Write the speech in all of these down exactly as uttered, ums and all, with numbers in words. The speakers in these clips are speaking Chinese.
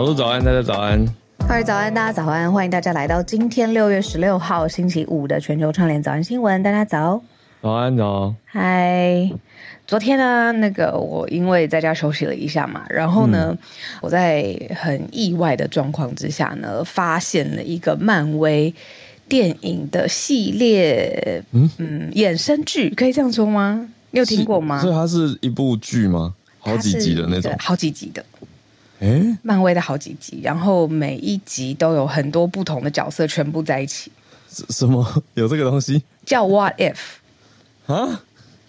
小鹿早安，大家早安。各位早安，大家早安，欢迎大家来到今天六月十六号星期五的全球串联早安新闻，大家早。早安早。嗨，昨天呢，那个我因为在家休息了一下嘛，然后呢，嗯、我在很意外的状况之下呢，发现了一个漫威电影的系列，嗯嗯，衍生剧，可以这样说吗？你有听过吗？所以它是一部剧吗？好几集的那种，好几集的。诶，漫威的好几集，然后每一集都有很多不同的角色全部在一起。什么？有这个东西？叫 What If 啊？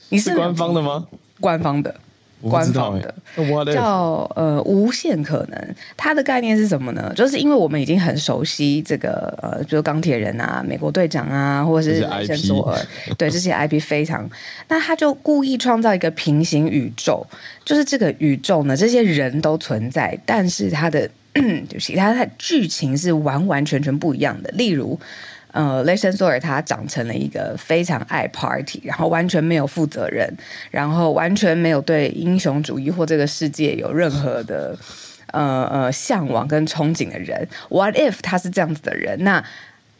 你 是, 是官方的吗？官方的，官方的。What if 叫呃无限可能。它的概念是什么呢？就是因为我们已经很熟悉这个呃，就是钢铁人啊、美国队长啊，或者是神索尔，对这些 I P 非常。那他就故意创造一个平行宇宙。就是这个宇宙呢，这些人都存在，但是它的对不起，它的剧情是完完全全不一样的。例如，呃，雷神索尔他长成了一个非常爱 party， 然后完全没有负责任，然后完全没有对英雄主义或这个世界有任何的呃呃向往跟憧憬的人。What if 他是这样子的人？那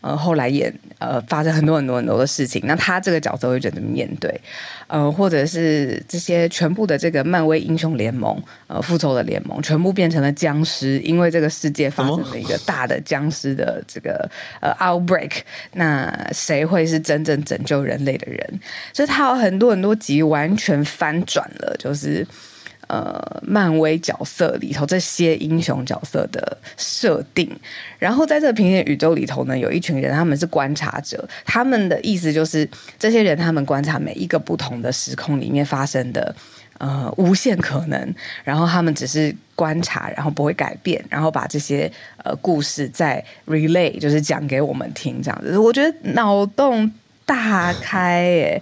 呃，后来演呃发生很多很多很多的事情，那他这个角色会怎么面对？呃，或者是这些全部的这个漫威英雄联盟、呃复仇的联盟，全部变成了僵尸，因为这个世界发生了一个大的僵尸的这个呃 outbreak。那谁会是真正拯救人类的人？所以他有很多很多集完全翻转了，就是呃漫威角色里头这些英雄角色的设定，然后在这个平行宇宙里头呢，有一群人，他们是观察者，他们的意思就是这些人他们观察每一个不同的时空里面发生的呃无限可能，然后他们只是观察，然后不会改变，然后把这些呃故事再 relay 就是讲给我们听，这样子。我觉得脑洞大开耶，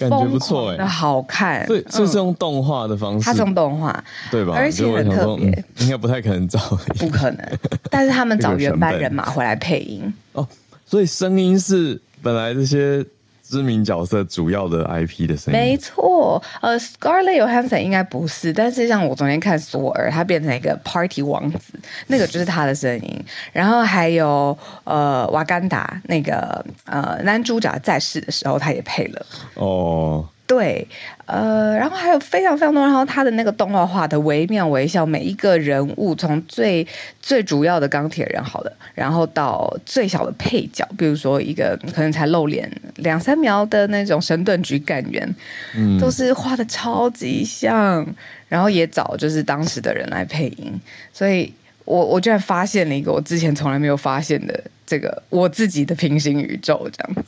感觉不错哎，好看。对，所以是用动画的方式，嗯、它是用动画，对吧？而且很特别，嗯、应该不太可能找，不可能。但是他们找原班人马回来配音哦，所以声音是本来这些知名角色主要的 I P 的声音，没错。呃 ，Scarlett Johansson 应该不是，但是像我昨天看索尔，他变成一个 party 王子，那个就是他的声音。然后还有呃，瓦干达那个呃男主角在世的时候，他也配了哦。对，呃，然后还有非常非常多，然后他的那个动画化的惟妙惟肖，每一个人物从最最主要的钢铁人好了，然后到最小的配角，比如说一个可能才露脸两三秒的那种神盾局干员，嗯，都是画的超级像，然后也找就是当时的人来配音，所以我我居然发现了一个我之前从来没有发现的这个我自己的平行宇宙这样子。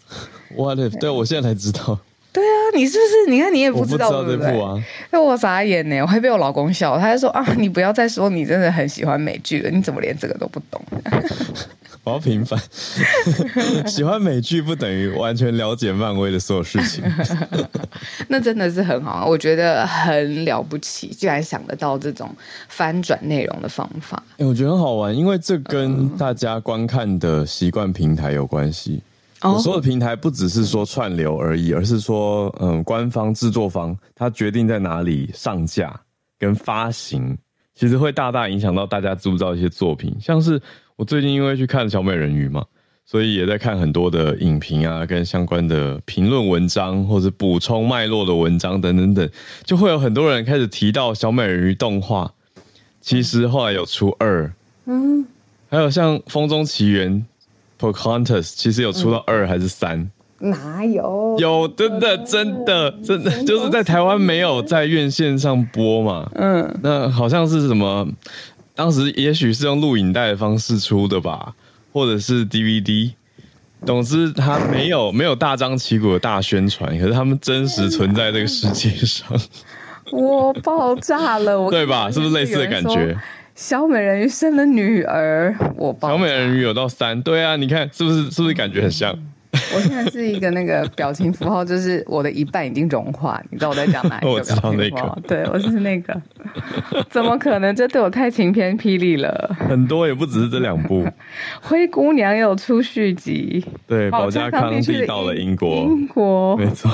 What if？ 对, 对我现在才知道。对啊，你是不是？你看你也不知道，我不知道这部啊，对不对？我傻眼呢，我还被我老公笑，他就说啊，你不要再说你真的很喜欢美剧了，你怎么连这个都不懂？我要平反，喜欢美剧不等于完全了解漫威的所有事情。那真的是很好，我觉得很了不起，竟然想得到这种翻转内容的方法。欸，我觉得很好玩，因为这跟大家观看的习惯平台有关系。我说的平台不只是说串流而已，而是说，嗯，官方制作方他决定在哪里上架跟发行，其实会大大影响到大家知不知道一些作品。像是我最近因为去看《小美人鱼》嘛，所以也在看很多的影评啊，跟相关的评论文章，或者补充脉络的文章等等等，就会有很多人开始提到《小美人鱼》动画，其实后来有出二，嗯，还有像《风中奇缘》。Pocahontas 其实有出到二还是三？哪有？有，真的真的真的，就是在台湾没有在院线上播嘛。嗯，那好像是什么？当时也许是用录影带的方式出的吧，或者是 D V D。总之，它没有没有大张旗鼓的大宣传，可是他们真实存在这个世界上。我爆炸了！我对吧？是不是类似的感觉？小美人鱼生了女儿，我爆炸。小美人鱼有到三，对啊，你看是不是？是不是感觉很像？我现在是一个那个表情符号，就是我的一半已经融化。你知道我在讲哪一个表情符号？我知道那个，对，我是那个。怎么可能？这对我太晴天霹雳了。很多也不只是这两部，《灰姑娘》有出续集，对，保加康帝到了英国，英国没错。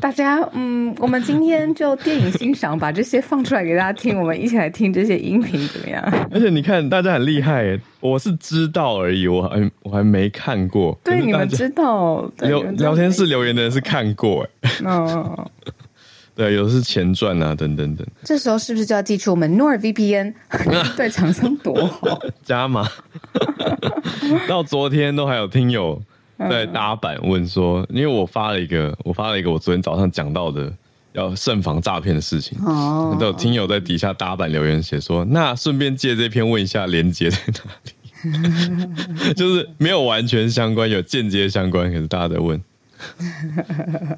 大家嗯，我们今天就电影欣赏把这些放出来给大家听，我们一起来听这些音频怎么样？而且你看大家很厉害耶，我是知道而已，我还我还没看过。对，你们知道聊聊天室留言的人是看过哎。哦对，有的是前传啊，等等等。这时候是不是就要寄出我们 NordVPN 对厂商多好加码到昨天都还有听友在搭板问说，因为我发了一个我发了一个我昨天早上讲到的要慎防诈骗的事情，哦，都有听友在底下搭板留言写说，那顺便借这篇问一下连结在哪里就是没有完全相关，有间接相关，可是大家在问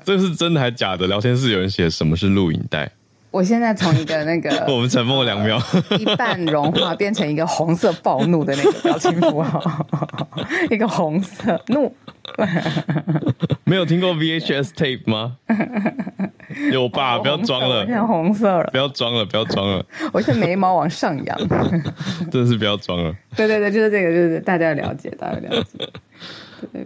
这是真的还假的？聊天室有人写什么是录影带？我现在从一个那个我们沉默两秒、呃、一半融化变成一个红色暴怒的那个表情符号一个红色怒没有听过 V H S tape 吗？有吧、哦、不要装了，变红色了，不要装了，不要装了我现在眉毛往上扬真是不要装了对对对，就是这个，就是大家了解，大家了解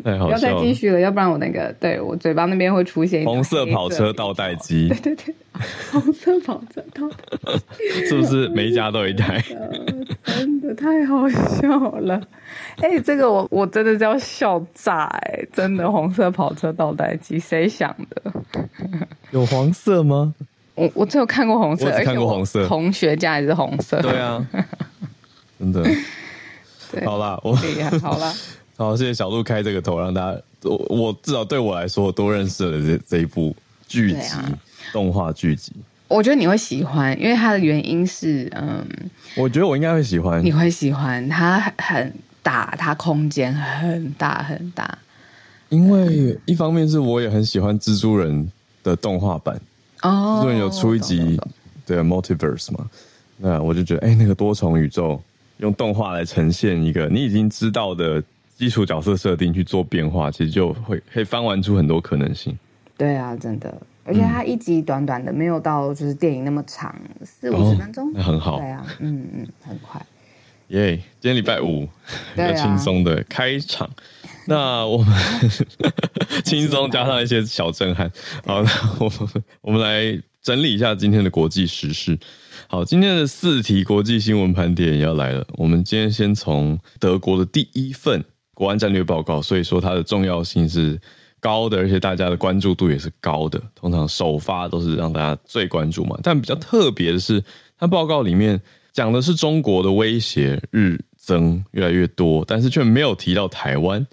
不要再继续了，要不然我那个对我嘴巴那边会出现红色跑车倒带机。对对对，红色跑车倒带机，是不是每一家都有一台？真的太好笑了！哎、欸，这个我我真的叫笑炸哎、欸！真的红色跑车倒带机，谁想的？有黄色吗？我我只有看过红色，我只看过红色，同学家也是红色。对啊，真的。好啦，我好啦。好，谢谢小鹿开这个头，让大家我我至少对我来说，我都认识了这这一部剧集、啊、动画剧集。我觉得你会喜欢，因为它的原因是，嗯，我觉得我应该会喜欢，你会喜欢，它很大，它空间很大很大。因为一方面是我也很喜欢蜘蛛人的动画版，哦，蜘蛛人有出一集的 Multiverse 嘛，那我就觉得，哎、欸，那个多重宇宙用动画来呈现一个你已经知道的基础角色设定去做变化，其实就会可以翻玩出很多可能性。对啊，真的，而且它一集短短的，嗯、没有到就是电影那么长，四五十分钟，哦、那很好。对啊，嗯嗯，很快。耶、yeah, ！今天礼拜五，比较轻松的开场。那我们轻松加上一些小震撼。好，那我们我们来整理一下今天的国际时事。好，今天的四题国际新闻盘点也要来了。我们今天先从德国的第一份国安战略报告，所以说它的重要性是高的，而且大家的关注度也是高的，通常首发都是让大家最关注嘛。但比较特别的是，它报告里面讲的是中国的威胁日增越来越多，但是却没有提到台湾。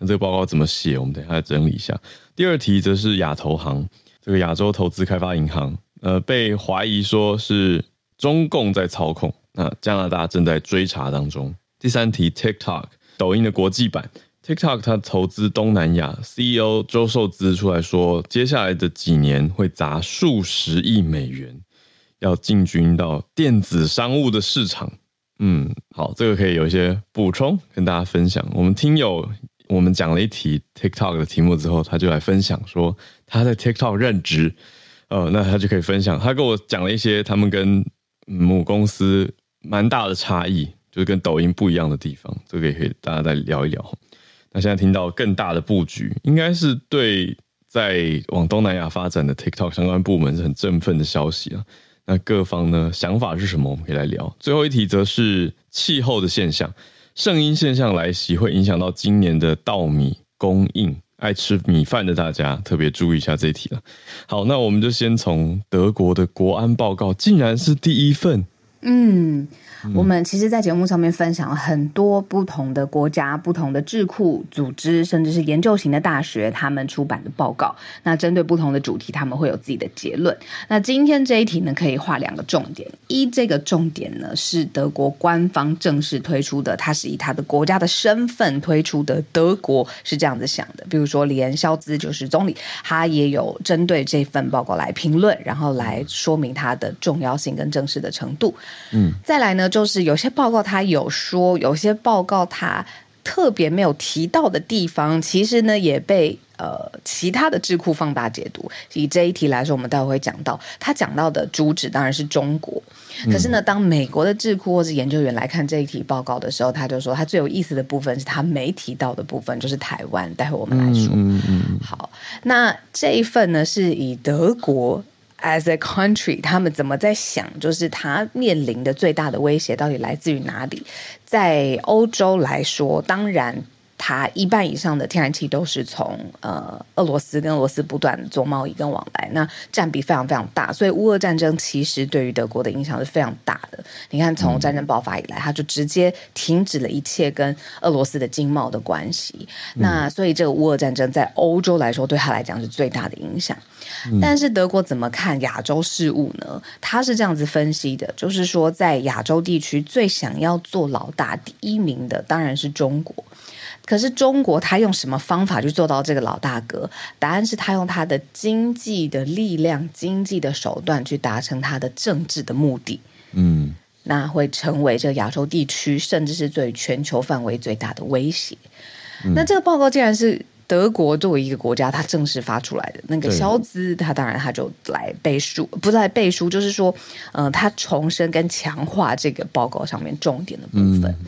那这个报告怎么写，我们等一下来整理一下。第二题则是亚投行，这个亚洲投资开发银行呃，被怀疑说是中共在操控，那加拿大正在追查当中。第三题 TikTok，抖音的国际版 TikTok 它投资东南亚， C E O 周受资出来说，接下来的几年会砸数十亿美元要进军到电子商务的市场。嗯，好，这个可以有一些补充跟大家分享。我们听友我们讲了一题 TikTok 的题目之后，他就来分享说他在 TikTok 任职，呃，那他就可以分享，他跟我讲了一些他们跟母公司蛮大的差异，就是跟抖音不一样的地方，这个也可以大家再聊一聊。那现在听到更大的布局，应该是对在往东南亚发展的 TikTok 相关部门是很振奋的消息啊。那各方呢想法是什么，我们可以来聊。最后一题则是气候的现象，圣婴现象来袭会影响到今年的稻米供应，爱吃米饭的大家特别注意一下这一题了。好，那我们就先从德国的国安报告，竟然是第一份。嗯，我们其实在节目上面分享了很多不同的国家、不同的智库组织，甚至是研究型的大学他们出版的报告，那针对不同的主题他们会有自己的结论。那今天这一题呢，可以画两个重点。一，这个重点呢是德国官方正式推出的，它是以它的国家的身份推出的，德国是这样子想的。比如说连肖兹就是总理，他也有针对这份报告来评论，然后来说明它的重要性跟正式的程度。嗯，再来呢，就是有些报告他有说，有些报告他特别没有提到的地方，其实呢也被呃其他的智库放大解读。以这一题来说，我们待会会讲到，他讲到的主旨当然是中国，可是呢当美国的智库或是研究员来看这一题报告的时候，他就说他最有意思的部分是他没提到的部分，就是台湾，待会我们来说。嗯嗯嗯好，那这一份呢是以德国as a country 他们怎么在想，就是他面临的最大的威胁到底来自于哪里。在欧洲来说，当然它一半以上的天然气都是从呃俄罗斯，跟俄罗斯不断做贸易跟往来，那占比非常非常大，所以乌俄战争其实对于德国的影响是非常大的。你看从战争爆发以来，它就直接停止了一切跟俄罗斯的经贸的关系，那所以这个乌俄战争在欧洲来说对它来讲是最大的影响。但是德国怎么看亚洲事务呢？它是这样子分析的，就是说在亚洲地区最想要做老大第一名的当然是中国，可是中国他用什么方法去做到这个老大哥？答案是他用他的经济的力量、经济的手段去达成他的政治的目的。嗯，那会成为这个亚洲地区，甚至是对全球范围最大的威胁。嗯、那这个报告竟然是德国作为一个国家，它正式发出来的。那个肖兹，他当然他就来背书，不是来背书，就是说，嗯、呃，他重申跟强化这个报告上面重点的部分。嗯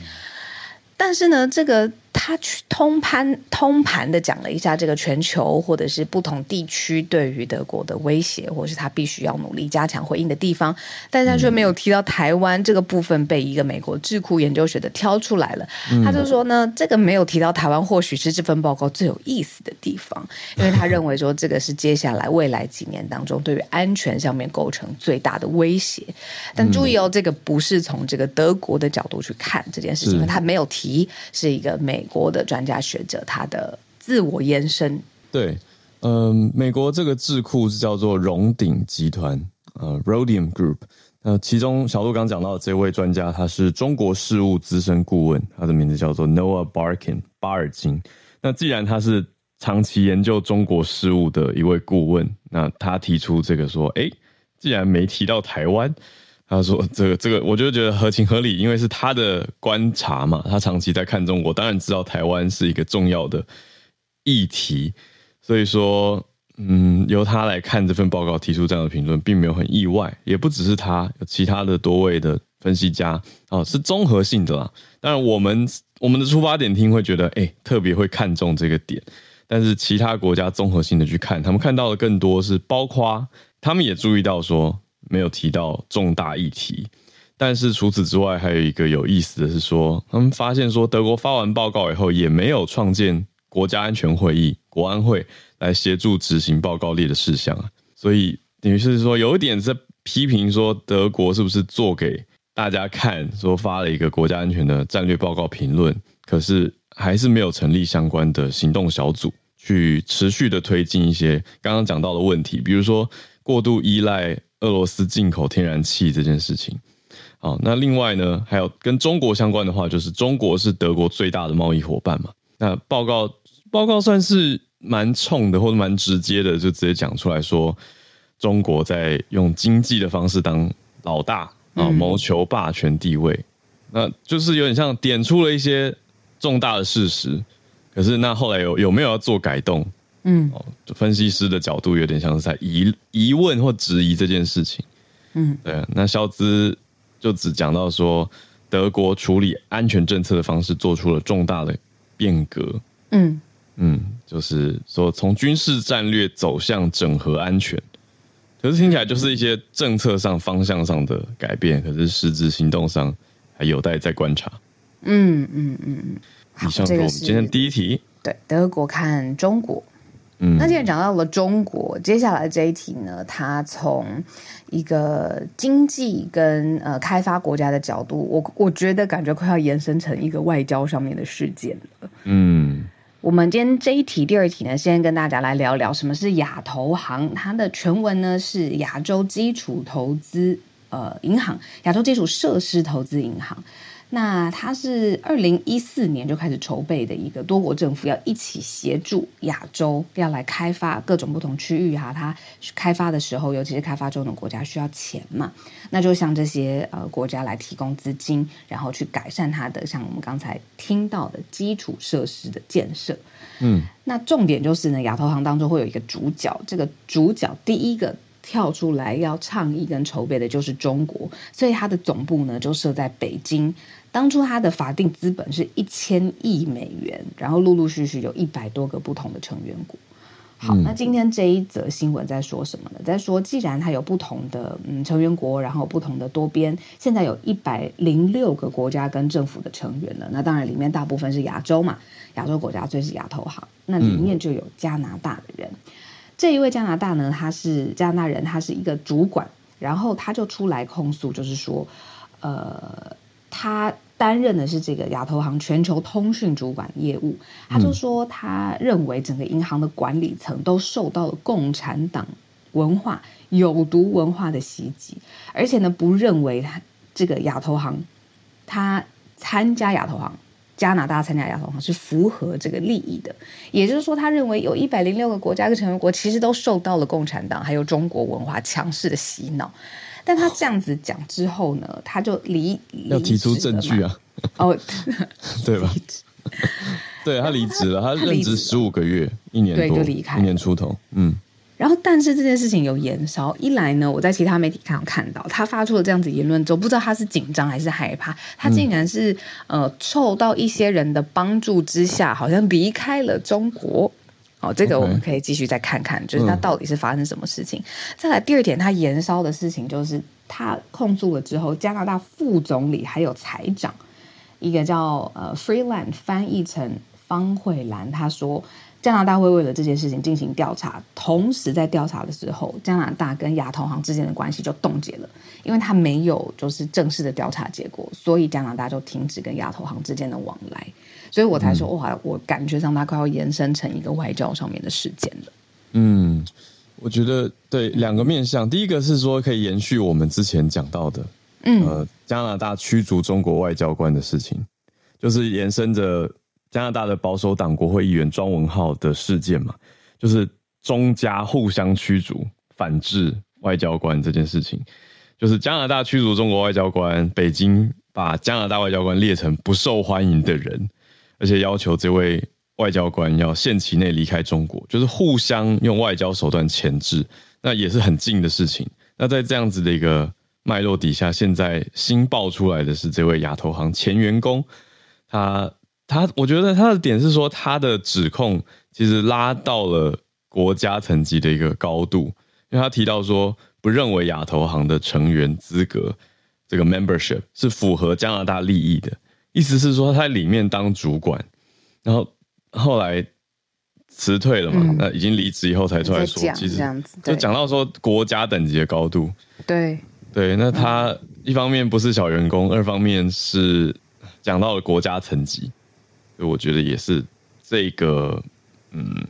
但是呢，这个他去通盘通盘的讲了一下这个全球或者是不同地区对于德国的威胁，或是他必须要努力加强回应的地方，但是他却没有提到台湾这个部分被一个美国智库研究学者挑出来了。他就说呢，这个没有提到台湾或许是这份报告最有意思的地方，因为他认为说这个是接下来未来几年当中对于安全上面构成最大的威胁。但注意哦，这个不是从这个德国的角度去看这件事情，因为他没有提，是一个美国的专家学者他的自我延伸。对，嗯、呃，美国这个智库是叫做荣鼎集团，呃 Rhodium Group。呃，其中小鹿刚讲到的这位专家，他是中国事务资深顾问，他的名字叫做 Noah Barkin 巴尔金。那既然他是长期研究中国事务的一位顾问，那他提出这个说，哎，既然没提到台湾。他说：“这个这个，我就觉得合情合理，因为是他的观察嘛，他长期在看中国，当然知道台湾是一个重要的议题，所以说，嗯，由他来看这份报告提出这样的评论，并没有很意外，也不只是他，有其他的多位的分析家啊、哦，是综合性的啦。当然，我们我们的出发点听会觉得，哎，特别会看重这个点，但是其他国家综合性的去看，他们看到的更多是，包括他们也注意到说。”没有提到重大议题，但是除此之外还有一个有意思的是说，他们发现说德国发完报告以后也没有创建国家安全会议国安会来协助执行报告列的事项，所以等于是说有一点在批评说德国是不是做给大家看说发了一个国家安全的战略报告评论，可是还是没有成立相关的行动小组去持续的推进一些刚刚讲到的问题，比如说过度依赖俄罗斯进口天然气这件事情。好，那另外呢，还有跟中国相关的话，就是中国是德国最大的贸易伙伴嘛。那报告报告算是蛮冲的，或者蛮直接的，就直接讲出来说，中国在用经济的方式当老大啊，谋求霸权地位。嗯、那就是有点像点出了一些重大的事实，可是那后来有有没有要做改动？嗯，分析师的角度有点像是在疑疑问或质疑这件事情。嗯，对、啊。那肖兹就只讲到说，德国处理安全政策的方式做出了重大的变革。嗯嗯，就是说从军事战略走向整合安全，可是听起来就是一些政策上方向上的改变，可是实质行动上还有待再观察。嗯嗯嗯。以上是我们今天第一题。对，德国看中国。那既然讲到了中国，接下来这一题呢，它从一个经济跟呃开发国家的角度，我我觉得感觉快要延伸成一个外交上面的事件了。嗯，我们今天这一题第二题呢，先跟大家来聊聊什么是亚投行，它的全文呢是亚洲基础投资呃银行，亚洲基础设施投资银行。那它是二零一四年就开始筹备的一个多国政府要一起协助亚洲，要来开发各种不同区域哈、啊。它开发的时候，尤其是开发中的国家需要钱嘛，那就向这些呃国家来提供资金，然后去改善它的像我们刚才听到的基础设施的建设。嗯，那重点就是呢，亚投行当中会有一个主角，这个主角第一个跳出来要倡议跟筹备的就是中国，所以它的总部呢就设在北京。当初它的法定资本是一千亿美元，然后陆陆续续有一百多个不同的成员国。好，那今天这一则新闻在说什么呢？在说既然它有不同的、嗯、成员国，然后不同的多边，现在有一百零六个国家跟政府的成员了，那当然里面大部分是亚洲嘛，亚洲国家最是亚投行，那里面就有加拿大的人、嗯、这一位加拿大呢，他是加拿大人，他是一个主管，然后他就出来控诉，就是说呃，他担任的是这个亚投行全球通讯主管业务，他就说他认为整个银行的管理层都受到了共产党文化、有毒文化的袭击，而且呢不认为他这个亚投行他参加亚投行加拿大参加亚投行是符合这个利益的，也就是说他认为有一百零六个国家跟成员国其实都受到了共产党还有中国文化强势的洗脑。但他这样子讲之后呢，他就离要提出证据啊，哦，对吧？对，他离职了，他任职十五个月，一年多，对，就离开了，一年出头，嗯。然后，但是这件事情有延烧，一来呢，我在其他媒体上看到他发出了这样子言论之后，不知道他是紧张还是害怕，他竟然是、嗯、呃受到一些人的帮助之下，好像离开了中国。哦，这个我们可以继续再看看， okay, 就是它到底是发生什么事情。嗯、再来第二点，它延烧的事情就是他控诉了之后，加拿大副总理还有财长，一个叫呃 Freeland 翻译成方慧兰，他说加拿大会为了这件事情进行调查，同时在调查的时候，加拿大跟亚投行之间的关系就冻结了，因为他没有就是正式的调查结果，所以加拿大就停止跟亚投行之间的往来。所以我才说、嗯、哇，我感觉上它快要延伸成一个外交上面的事件了。嗯，我觉得对两个面向，第一个是说可以延续我们之前讲到的，嗯、呃，加拿大驱逐中国外交官的事情，就是延伸着加拿大的保守党国会议员庄文浩的事件嘛，就是中加互相驱逐、反制外交官这件事情，就是加拿大驱逐中国外交官，北京把加拿大外交官列成不受欢迎的人。而且要求这位外交官要限期内离开中国，就是互相用外交手段钳制，那也是很近的事情。那在这样子的一个脉络底下，现在新爆出来的是这位亚投行前员工，他他我觉得他的点是说，他的指控其实拉到了国家层级的一个高度，因为他提到说不认为亚投行的成员资格这个 membership 是符合加拿大利益的。意思是说他在里面当主管，然后后来辞退了嘛，那、嗯、已经离职以后才出来说，其实就讲到说国家等级的高度，对对，那他一方面不是小员工，嗯、二方面是讲到了国家层级，所以我觉得也是这个嗯，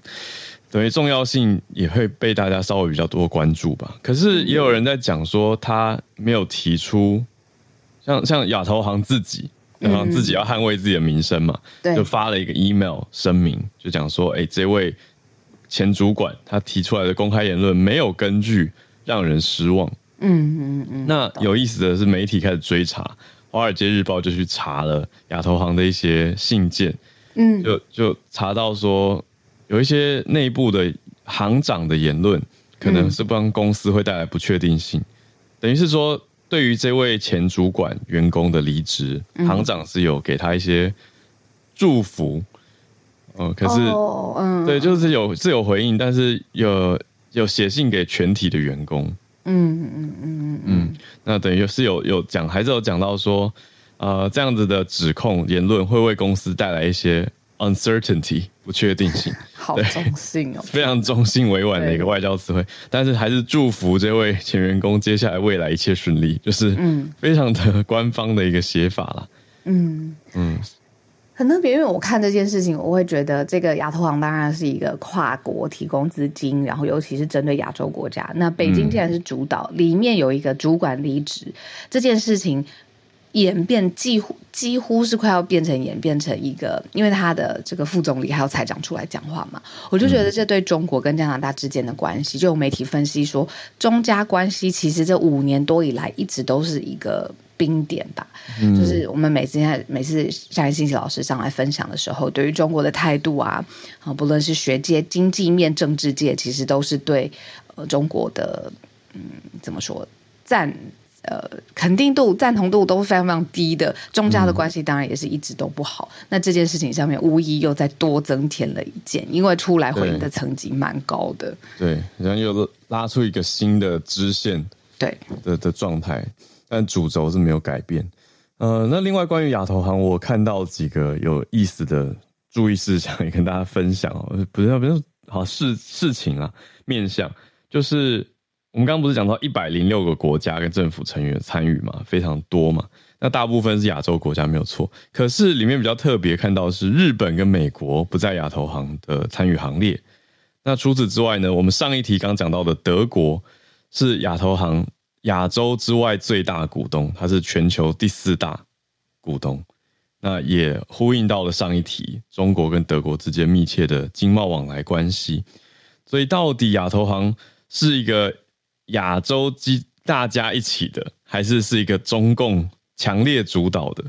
等于重要性也会被大家稍微比较多关注吧。可是也有人在讲说他没有提出，像像亚投行自己。然后自己要捍卫自己的名声嘛，就发了一个 email 声明，就讲说，哎，这位前主管他提出来的公开言论没有根据，让人失望。嗯嗯嗯。那有意思的是，媒体开始追查，《华尔街日报》就去查了亚投行的一些信件，嗯，就就查到说有一些内部的行长的言论，可能是帮公司会带来不确定性，嗯、等于是说。对于这位前主管员工的离职，嗯、行长是有给他一些祝福，呃、可是、哦嗯、对，就是有是有回应，但是有有写信给全体的员工，嗯嗯嗯嗯，那等于是有有讲，还是有讲到说，呃，这样子的指控言论会为公司带来一些 uncertainty 不确定性，好中性哦，非常中性委婉的一个外交词汇，但是还是祝福这位前员工接下来未来一切顺利，就是非常的官方的一个写法啦。嗯嗯，很特别，因为我看这件事情，我会觉得这个亚投行当然是一个跨国提供资金，然后尤其是针对亚洲国家。那北京既然是主导，嗯、里面有一个主管离职这件事情。演变几乎几乎是快要变成演变成一个，因为他的这个副总理还有财长出来讲话嘛，我就觉得这对中国跟加拿大之间的关系，就有媒体分析说，中加关系其实这五年多以来一直都是一个冰点吧，嗯、就是我们每次每次夏欣欣老师上来分享的时候，对于中国的态度啊，啊，不论是学界、经济面、政治界，其实都是对、呃、中国的嗯怎么说赞。呃，肯定度、赞同度都是非常非常低的，中加的关系当然也是一直都不好。嗯、那这件事情上面，无疑又再多增添了一件，因为出来回应的层级蛮高的。对，然后又拉出一个新的支线，对的的状态，但主轴是没有改变。呃，那另外关于亚投行，我看到几个有意思的注意事项，也跟大家分享哦。不是，不是，好事事情啊，面向就是。我们刚刚不是讲到一百零六个国家跟政府成员参与嘛，非常多嘛。那大部分是亚洲国家没有错，可是里面比较特别看到是日本跟美国不在亚投行的参与行列。那除此之外呢，我们上一题刚讲到的德国是亚投行亚洲之外最大股东，它是全球第四大股东。那也呼应到了上一题，中国跟德国之间密切的经贸往来关系。所以到底亚投行是一个亚洲大家一起的，还是是一个中共强烈主导的？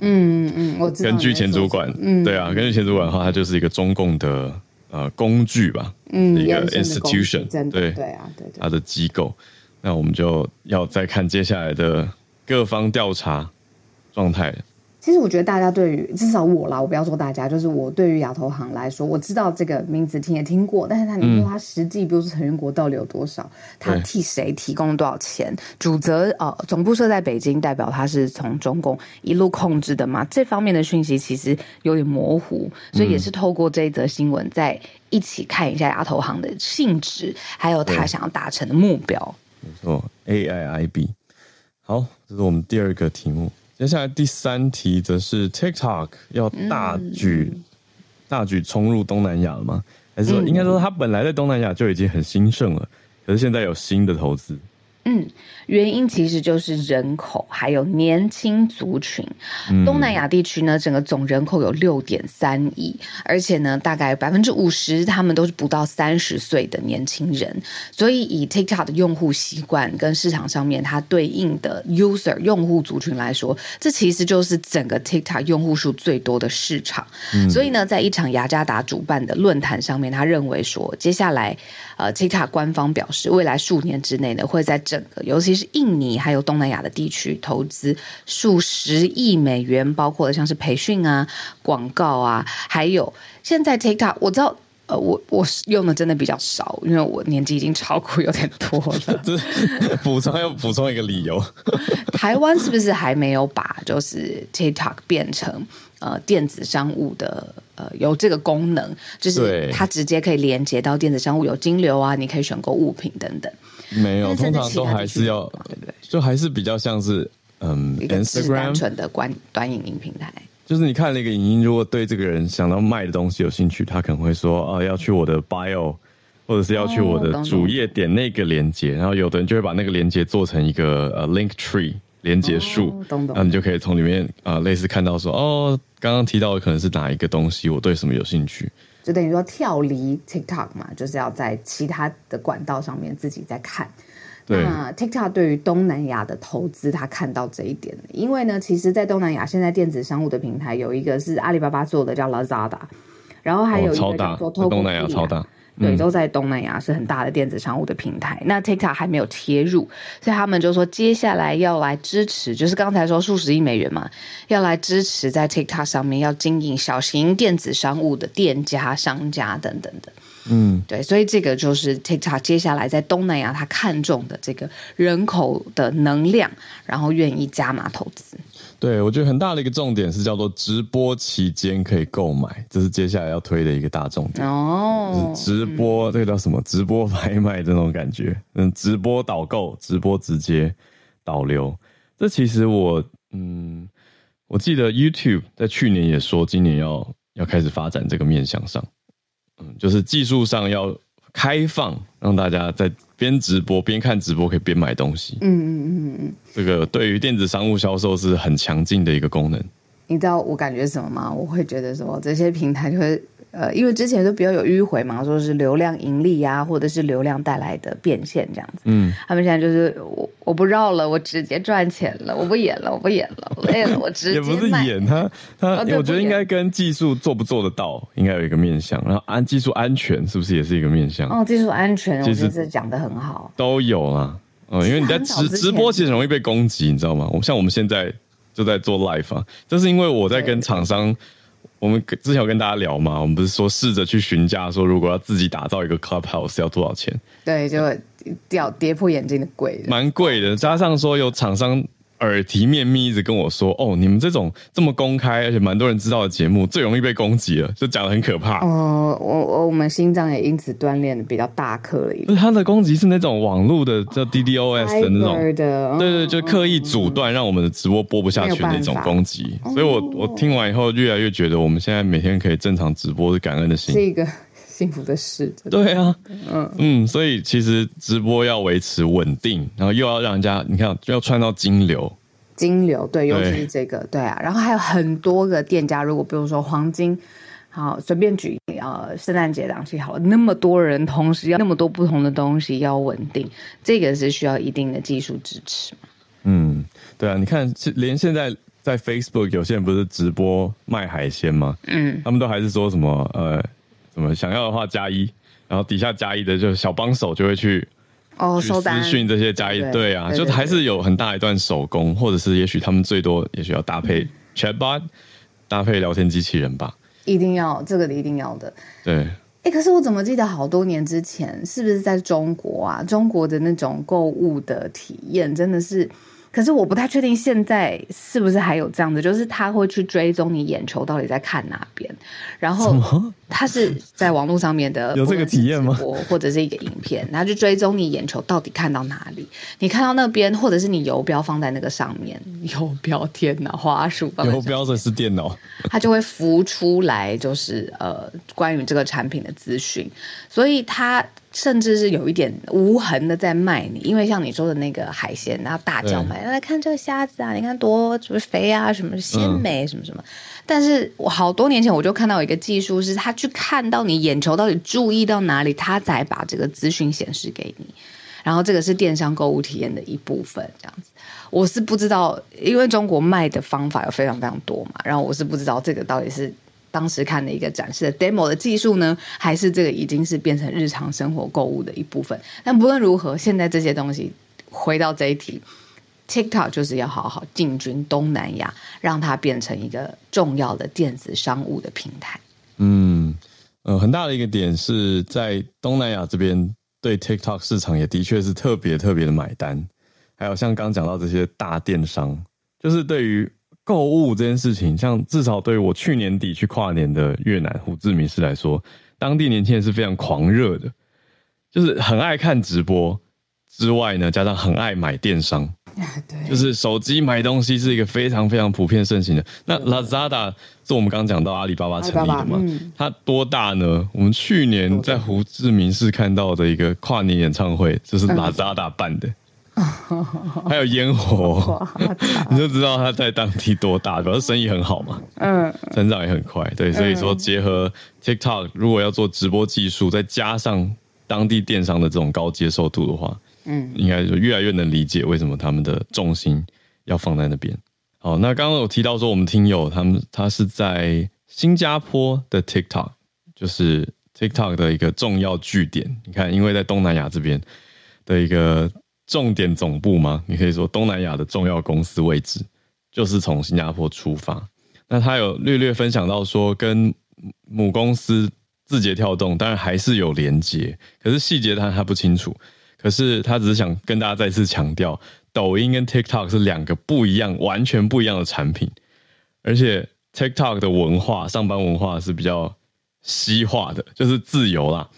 嗯嗯，我知道。根据前主管，嗯，对啊，根据前主管的话，它就是一个中共的呃工具吧，嗯，一个 institution， 对对啊，对，它的机构。那我们就要再看接下来的各方调查状态。其实我觉得大家对于，至少我啦，我不要说大家，就是我对于亚投行来说，我知道这个名字听也听过，但是他你说他实际，比如说成员国到底有多少，他替谁提供多少钱，主责呃总部设在北京，代表他是从中共一路控制的嘛，这方面的讯息其实有点模糊，所以也是透过这一则新闻在一起看一下亚投行的性质，还有他想要达成的目标。没错 ，A I I B。好，这是我们第二个题目。接下来第三题则是 TikTok 要大举、嗯、大举冲入东南亚了吗？还是说应该说它本来在东南亚就已经很兴盛了，可是现在有新的投资？嗯，原因其实就是人口还有年轻族群。东南亚地区呢，整个总人口有 六点三亿，而且呢大概 百分之五十 他们都是不到三十岁的年轻人，所以以 TikTok 的用户习惯跟市场上面它对应的 user 用户族群来说，这其实就是整个 TikTok 用户数最多的市场、嗯、所以呢在一场雅加达主办的论坛上面，他认为说接下来呃 TikTok 官方表示未来数年之内呢，会在整个尤其是印尼还有东南亚的地区投资数十亿美元，包括像是培训啊、广告啊，还有现在 TikTok 我知道呃，我我用的真的比较少，因为我年纪已经超过有点多了。补充要补充一个理由，台湾是不是还没有把就是 TikTok 变成呃电子商务的呃有这个功能，就是它直接可以连接到电子商务，有金流啊，你可以选购物品等等。没有，通常都还是要，对对，就还是比较像是嗯 ，Instagram 单纯的短影音平台。就是你看了一个影音，如果对这个人想到卖的东西有兴趣，他可能会说啊，要去我的 bio， 或者是要去我的主页点那个连结，然后有的人就会把那个连结做成一个呃 link tree 连结树，那你就可以从里面啊、呃、类似看到说哦，刚刚提到的可能是哪一个东西，我对什么有兴趣。就等于说跳离 TikTok 嘛，就是要在其他的管道上面自己再看。那 TikTok 对于东南亚的投资，他看到这一点，因为呢，其实在东南亚现在电子商务的平台有一个是阿里巴巴做的叫 Lazada， 然后还有一个叫做 Tokopedia， 东南亚超大，对，都在东南亚是很大的电子商务的平台。嗯、那 TikTok 还没有切入，所以他们就说接下来要来支持，就是刚才说数十亿美元嘛，要来支持在 TikTok 上面要经营小型电子商务的店家、商家等等的。嗯，对，所以这个就是 TikTok 接下来在东南亚他看中的这个人口的能量，然后愿意加码投资。对，我觉得很大的一个重点是叫做直播期间可以购买，这是接下来要推的一个大重点哦。就是、直播、嗯、这个叫什么？直播拍卖这种感觉，嗯，直播导购、直播直接导流，这其实我嗯，我记得 YouTube 在去年也说，今年要要开始发展这个面向上。嗯，就是技术上要开放，让大家在边直播边看直播可以边买东西。嗯嗯嗯嗯，这个对于电子商务销售是很强劲的一个功能。你知道我感觉什么吗？我会觉得说这些平台就会呃，因为之前都比较有迂回嘛，说是流量盈利啊，或者是流量带来的变现这样子。嗯，他们现在就是我我不绕了，我直接赚钱了，我不演了，我不演了，我累了，我直接卖。也不是演他他、哦，我觉得应该跟技术做不做得到应该有一个面向，然后安技术安全是不是也是一个面向？哦，技术安全我觉得讲得很好，都有啊。哦、呃，因为你在直直播其实容易被攻击，你知道吗？我像我们现在就在做 live 啊，这是因为我在跟厂商。我们之前有跟大家聊嘛，我们不是说试着去询价，说如果要自己打造一个 clubhouse 要多少钱？对，就掉跌破眼镜的贵，蛮贵的。加上说有厂商耳提面命一直跟我说，哦，你们这种这么公开而且蛮多人知道的节目，最容易被攻击了，就讲得很可怕。哦，我我们心脏也因此锻炼的比较大颗了一点。他的攻击是那种网络的叫 D D O S 的那种，的哦、对对，就刻意阻断让我们的直播播不下去的那种攻击。所以我我听完以后越来越觉得，我们现在每天可以正常直播是感恩的心，是一个幸福的事。对啊，嗯嗯，所以其实直播要维持稳定，然后又要让人家你看要串到金流，金流对，尤其是这个 对, 对啊，然后还有很多个店家，如果比如说黄金，好随便举呃圣诞节档期好了，那么多人同时要那么多不同的东西要稳定，这个是需要一定的技术支持嘛。嗯，对啊，你看连现在。在 Facebook 有些人不是直播卖海鲜吗？嗯，他们都还是说什么呃，什么想要的话加一，然后底下加一的就小帮手就会去哦去私讯这些加一，对啊，就还是有很大一段手工，或者是也许他们最多也许要搭配 chatbot，、嗯、搭配聊天机器人吧，一定要这个一定要的，对。哎，可是我怎么记得好多年之前，是不是在中国啊？中国的那种购物的体验真的是。可是我不太确定现在是不是还有这样的，就是他会去追踪你眼球到底在看哪边，然后他是在网络上面的有这个体验吗？或者是一个影片，他就追踪你眼球到底看到哪里，你看到那边，或者是你游标放在那个上面，游标天哪，花束放在游标的是电脑，他就会浮出来，就是呃关于这个产品的资讯，所以他。甚至是有一点无痕的在卖你，因为像你说的那个海鲜，然后大叫卖，来看这个虾子啊，你看多什么肥啊，什么鲜美什么什么。但是我好多年前我就看到一个技术，是他去看到你眼球到底注意到哪里，他才把这个资讯显示给你。然后这个是电商购物体验的一部分，这样子。我是不知道，因为中国卖的方法有非常非常多嘛，然后我是不知道这个到底是。当时看的一个展示的 demo 的技术呢，还是这个已经是变成日常生活购物的一部分。但不论如何，现在这些东西回到这一题 ，TikTok 就是要好好进军东南亚，让它变成一个重要的电子商务的平台。嗯，呃，很大的一个点是在东南亚这边对 TikTok 市场也的确是特别特别的买单，还有像刚讲到这些大电商，就是对于。购物这件事情，像至少对于我去年底去跨年的越南胡志明市来说，当地年轻人是非常狂热的，就是很爱看直播之外呢，加上很爱买电商，啊、对，就是手机买东西是一个非常非常普遍盛行的。那 Lazada 是我们刚刚讲到阿里巴巴成立的嘛、嗯？它多大呢？我们去年在胡志明市看到的一个跨年演唱会，就是 Lazada 办的。嗯还有烟火，你就知道他在当地多大，表示生意很好嘛，嗯，成长也很快，对，所以说结合 TikTok， 如果要做直播技术，再加上当地电商的这种高接受度的话，嗯，应该就越来越能理解为什么他们的重心要放在那边。好，那刚刚有提到说我们听友他们他是在新加坡的 TikTok， 就是 TikTok 的一个重要据点。你看，因为在东南亚这边的一个。重点总部吗？你可以说东南亚的重要公司位置就是从新加坡出发。那他有略略分享到说，跟母公司字节跳动当然还是有连结，可是细节他他不清楚。可是他只是想跟大家再次强调，抖音跟 TikTok 是两个不一样、完全不一样的产品，而且 TikTok 的文化、上班文化是比较西化的，就是自由啦。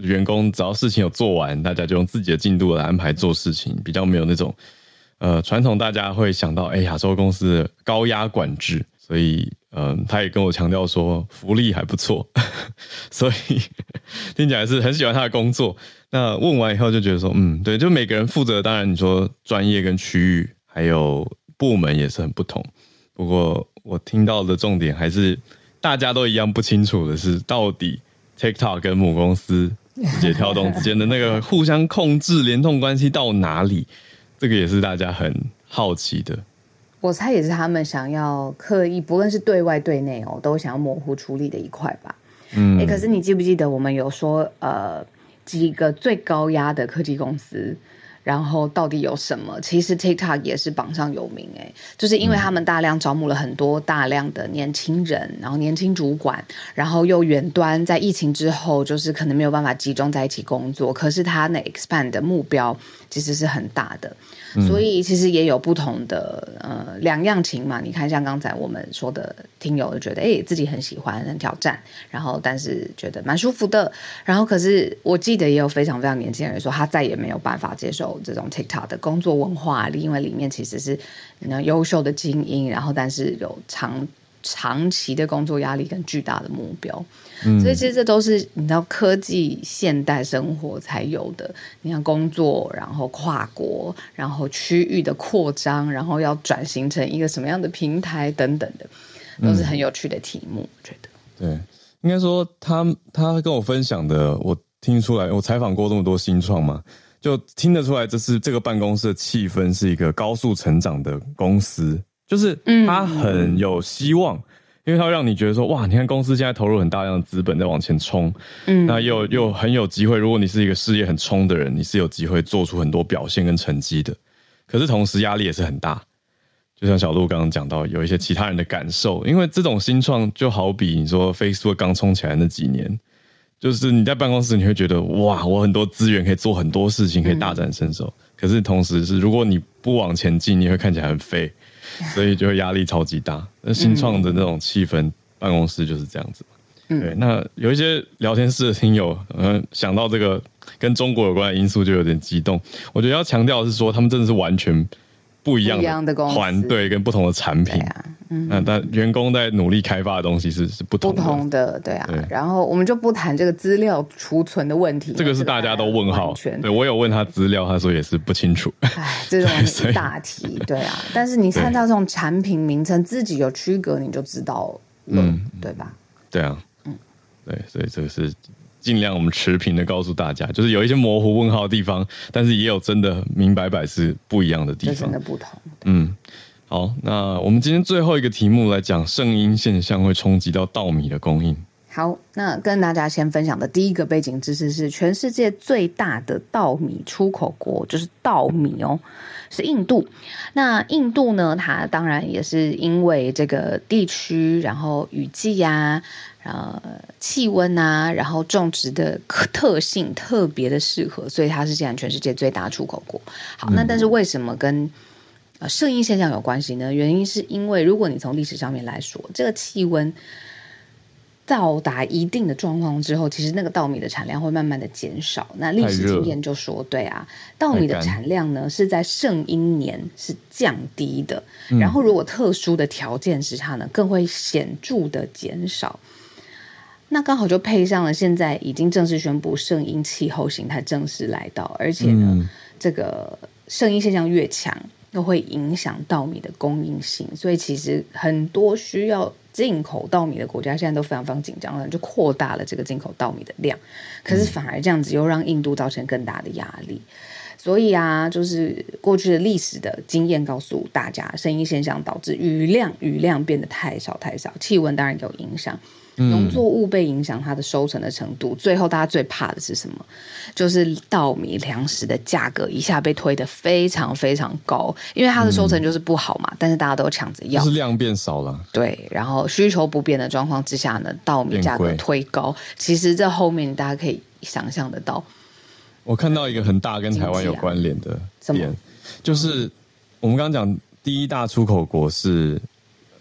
员工只要事情有做完，大家就用自己的进度来安排做事情，比较没有那种呃传统大家会想到哎亚洲公司的高压管制，所以嗯，他也跟我强调说福利还不错，所以听起来是很喜欢他的工作。那问完以后就觉得说，嗯，对，就每个人负责，当然你说专业跟区域还有部门也是很不同。不过我听到的重点还是大家都一样不清楚的是，到底 TikTok 跟母公司字节跳动之间的那个互相控制联动关系到哪里？这个也是大家很好奇的。我猜也是他们想要刻意，不论是对外对内哦，都想要模糊处理的一块吧。嗯，欸，可是你记不记得我们有说，呃，几个最高压的科技公司，然后到底有什么？其实 TikTok 也是榜上有名，欸，就是因为他们大量招募了很多大量的年轻人，然后年轻主管，然后又远端，在疫情之后就是可能没有办法集中在一起工作，可是他那 expand 的目标其实是很大的，所以其实也有不同的呃两样情嘛。你看像刚才我们说的听友就觉得哎，欸，自己很喜欢很挑战，然后但是觉得蛮舒服的，然后可是我记得也有非常非常年轻人说他再也没有办法接受这种 TikTok 的工作文化，因为里面其实是优秀的精英，然后但是有长长期的工作压力跟巨大的目标，嗯，所以其实这都是你知道科技现代生活才有的。你要工作，然后跨国，然后区域的扩张，然后要转型成一个什么样的平台等等的，都是很有趣的题目，嗯，我觉得。对，应该说他他跟我分享的，我听出来，我采访过这么多新创嘛，就听得出来，这是这个办公室的气氛是一个高速成长的公司。就是他很有希望，嗯，因为他会让你觉得说，哇，你看公司现在投入很大量的资本在往前冲，嗯，那又又很有机会。如果你是一个事业很冲的人，你是有机会做出很多表现跟成绩的。可是同时压力也是很大，就像小鹿刚刚讲到，有一些其他人的感受，因为这种新创就好比你说 Facebook 刚冲起来那几年，就是你在办公室你会觉得，哇，我很多资源可以做很多事情，可以大展身手。嗯，可是同时是如果你不往前进，你会看起来很废。所以就压力超级大，那新创的那种气氛，嗯，办公室就是这样子。嗯，对，那有一些聊天室的听友，呃，想到这个跟中国有关的因素就有点激动。我觉得要强调的是说，他们真的是完全不一样的团队跟不同的产品。啊，嗯，那但员工在努力开发的东西是是不同的不同的，对啊。对，然后我们就不谈这个资料储存的问题，这个是大家都问号。对，我有问他资料，他说也是不清楚。哎，这种大题，对啊。但是你看到这种产品名称自己有区隔，你就知道了，嗯，对吧？对啊，嗯，对，所以这个是尽量我们持平的告诉大家，就是有一些模糊问号的地方，但是也有真的明白白是不一样的地方，真的不同。嗯。好，那我们今天最后一个题目来讲圣婴现象会冲击到稻米的供应。好，那跟大家先分享的第一个背景知识是，全世界最大的稻米出口国就是稻米哦，是印度。那印度呢，它当然也是因为这个地区，然后雨季啊，呃，气温啊，然后种植的特性特别的适合，所以它是现在全世界最大出口国。好，那但是为什么跟呃，圣婴现象有关系呢？原因是因为，如果你从历史上面来说，这个气温到达一定的状况之后，其实那个稻米的产量会慢慢的减少。那历史经验就说，对啊，稻米的产量呢是在圣婴年是降低的，嗯，然后如果特殊的条件之下呢，更会显著的减少。那刚好就配上了现在已经正式宣布圣婴气候形态正式来到，而且呢，嗯，这个圣婴现象越强，又会影响稻米的供应性，所以其实很多需要进口稻米的国家现在都非常非常紧张了，就扩大了这个进口稻米的量。可是反而这样子又让印度造成更大的压力。所以啊，就是过去的历史的经验告诉大家，圣婴现象导致雨量雨量变得太少太少，气温当然有影响，农作物被影响它的收成的程度，嗯，最后大家最怕的是什么？就是稻米粮食的价格一下被推得非常非常高，因为它的收成就是不好嘛，嗯，但是大家都抢着要，就是量变少了。对，然后需求不变的状况之下呢，稻米价格推高，其实这后面大家可以想象得到。我看到一个很大跟台湾有关联的点，啊，就是我们刚刚讲第一大出口国是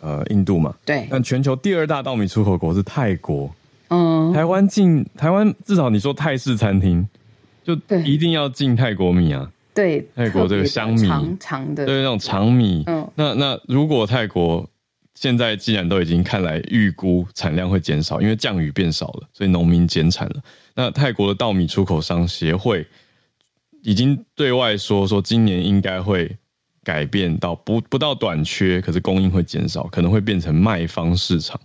呃，印度嘛，对，但全球第二大稻米出口国是泰国。嗯，台湾进台湾，至少你说泰式餐厅，就一定要进泰国米啊。对，泰国这个香米，长长的，对，那种长米。嗯，那那如果泰国现在既然都已经看来预估产量会减少，因为降雨变少了，所以农民减产了。那泰国的稻米出口商协会已经对外说，说今年应该会改变到 不, 不到短缺，可是供应会减少，可能会变成卖方市场。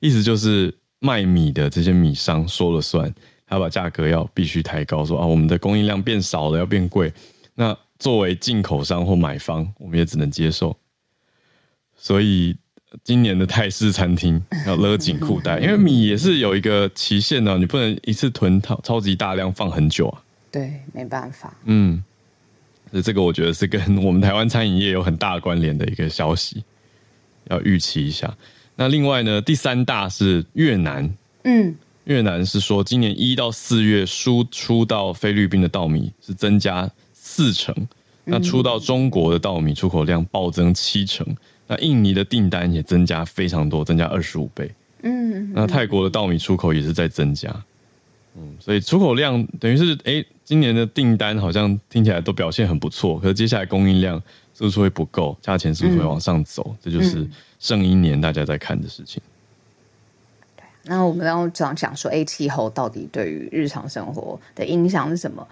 意思就是卖米的这些米商说了算，他把价格要必须抬高，说啊，我们的供应量变少了，要变贵。那作为进口商或买方，我们也只能接受。所以今年的泰式餐厅要勒紧裤带，因为米也是有一个期限的、啊，你不能一次囤超级大量放很久啊。对，没办法。嗯，这个我觉得是跟我们台湾餐饮业有很大关联的一个消息，要预期一下。那另外呢，第三大是越南。嗯，越南是说今年一到四月输出到菲律宾的稻米是增加四成，那出到中国的稻米出口量暴增七成。那印尼的订单也增加非常多，增加二十五倍。嗯，那泰国的稻米出口也是在增加。嗯，所以出口量等于是，哎，今年的订单好像听起来都表现很不错，可是接下来供应量是不是会不够？价钱是不是会往上走？嗯、这就是剩一年大家在看的事情。对，那我们刚刚讲说，哎，气候到底对于日常生活的影响是什么？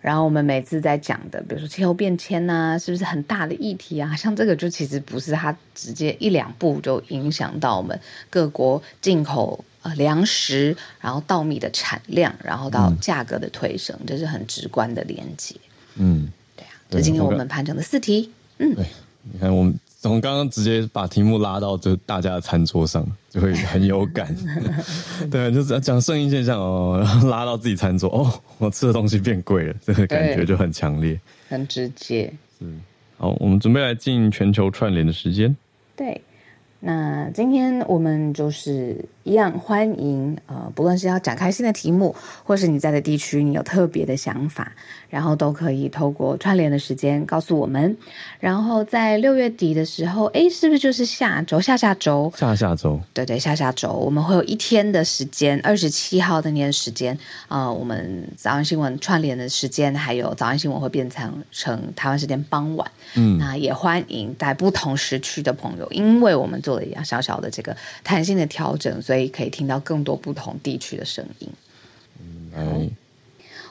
然后我们每次在讲的比如说气候变迁啊，是不是很大的议题啊，像这个就其实不是它直接一两步就影响到我们各国进口、呃、粮食，然后稻米的产量，然后到价格的推升、嗯、这是很直观的连结。嗯，对啊，这今天我们盘整的四题。嗯，对，你看我们从刚刚直接把题目拉到就大家的餐桌上，就会很有感。对，就是讲剩余现象哦，然后拉到自己餐桌哦，我吃的东西变贵了，这个感觉就很强烈，很直接。是，好，我们准备来进全球串联的时间。对，那今天我们就是一样欢迎呃，不论是要展开新的题目，或是你在的地区你有特别的想法，然后都可以透过串联的时间告诉我们。然后在六月底的时候，哎，是不是就是下周下下周下下周对对下下周我们会有一天的时间，二十七号那天的时间，呃，我们早安新闻串联的时间，还有早安新闻会变成成台湾时间傍晚。嗯，那也欢迎在不同时区的朋友，因为我们做了一样小小的这个弹性的调整，所以可以听到更多不同地区的声音。嗯，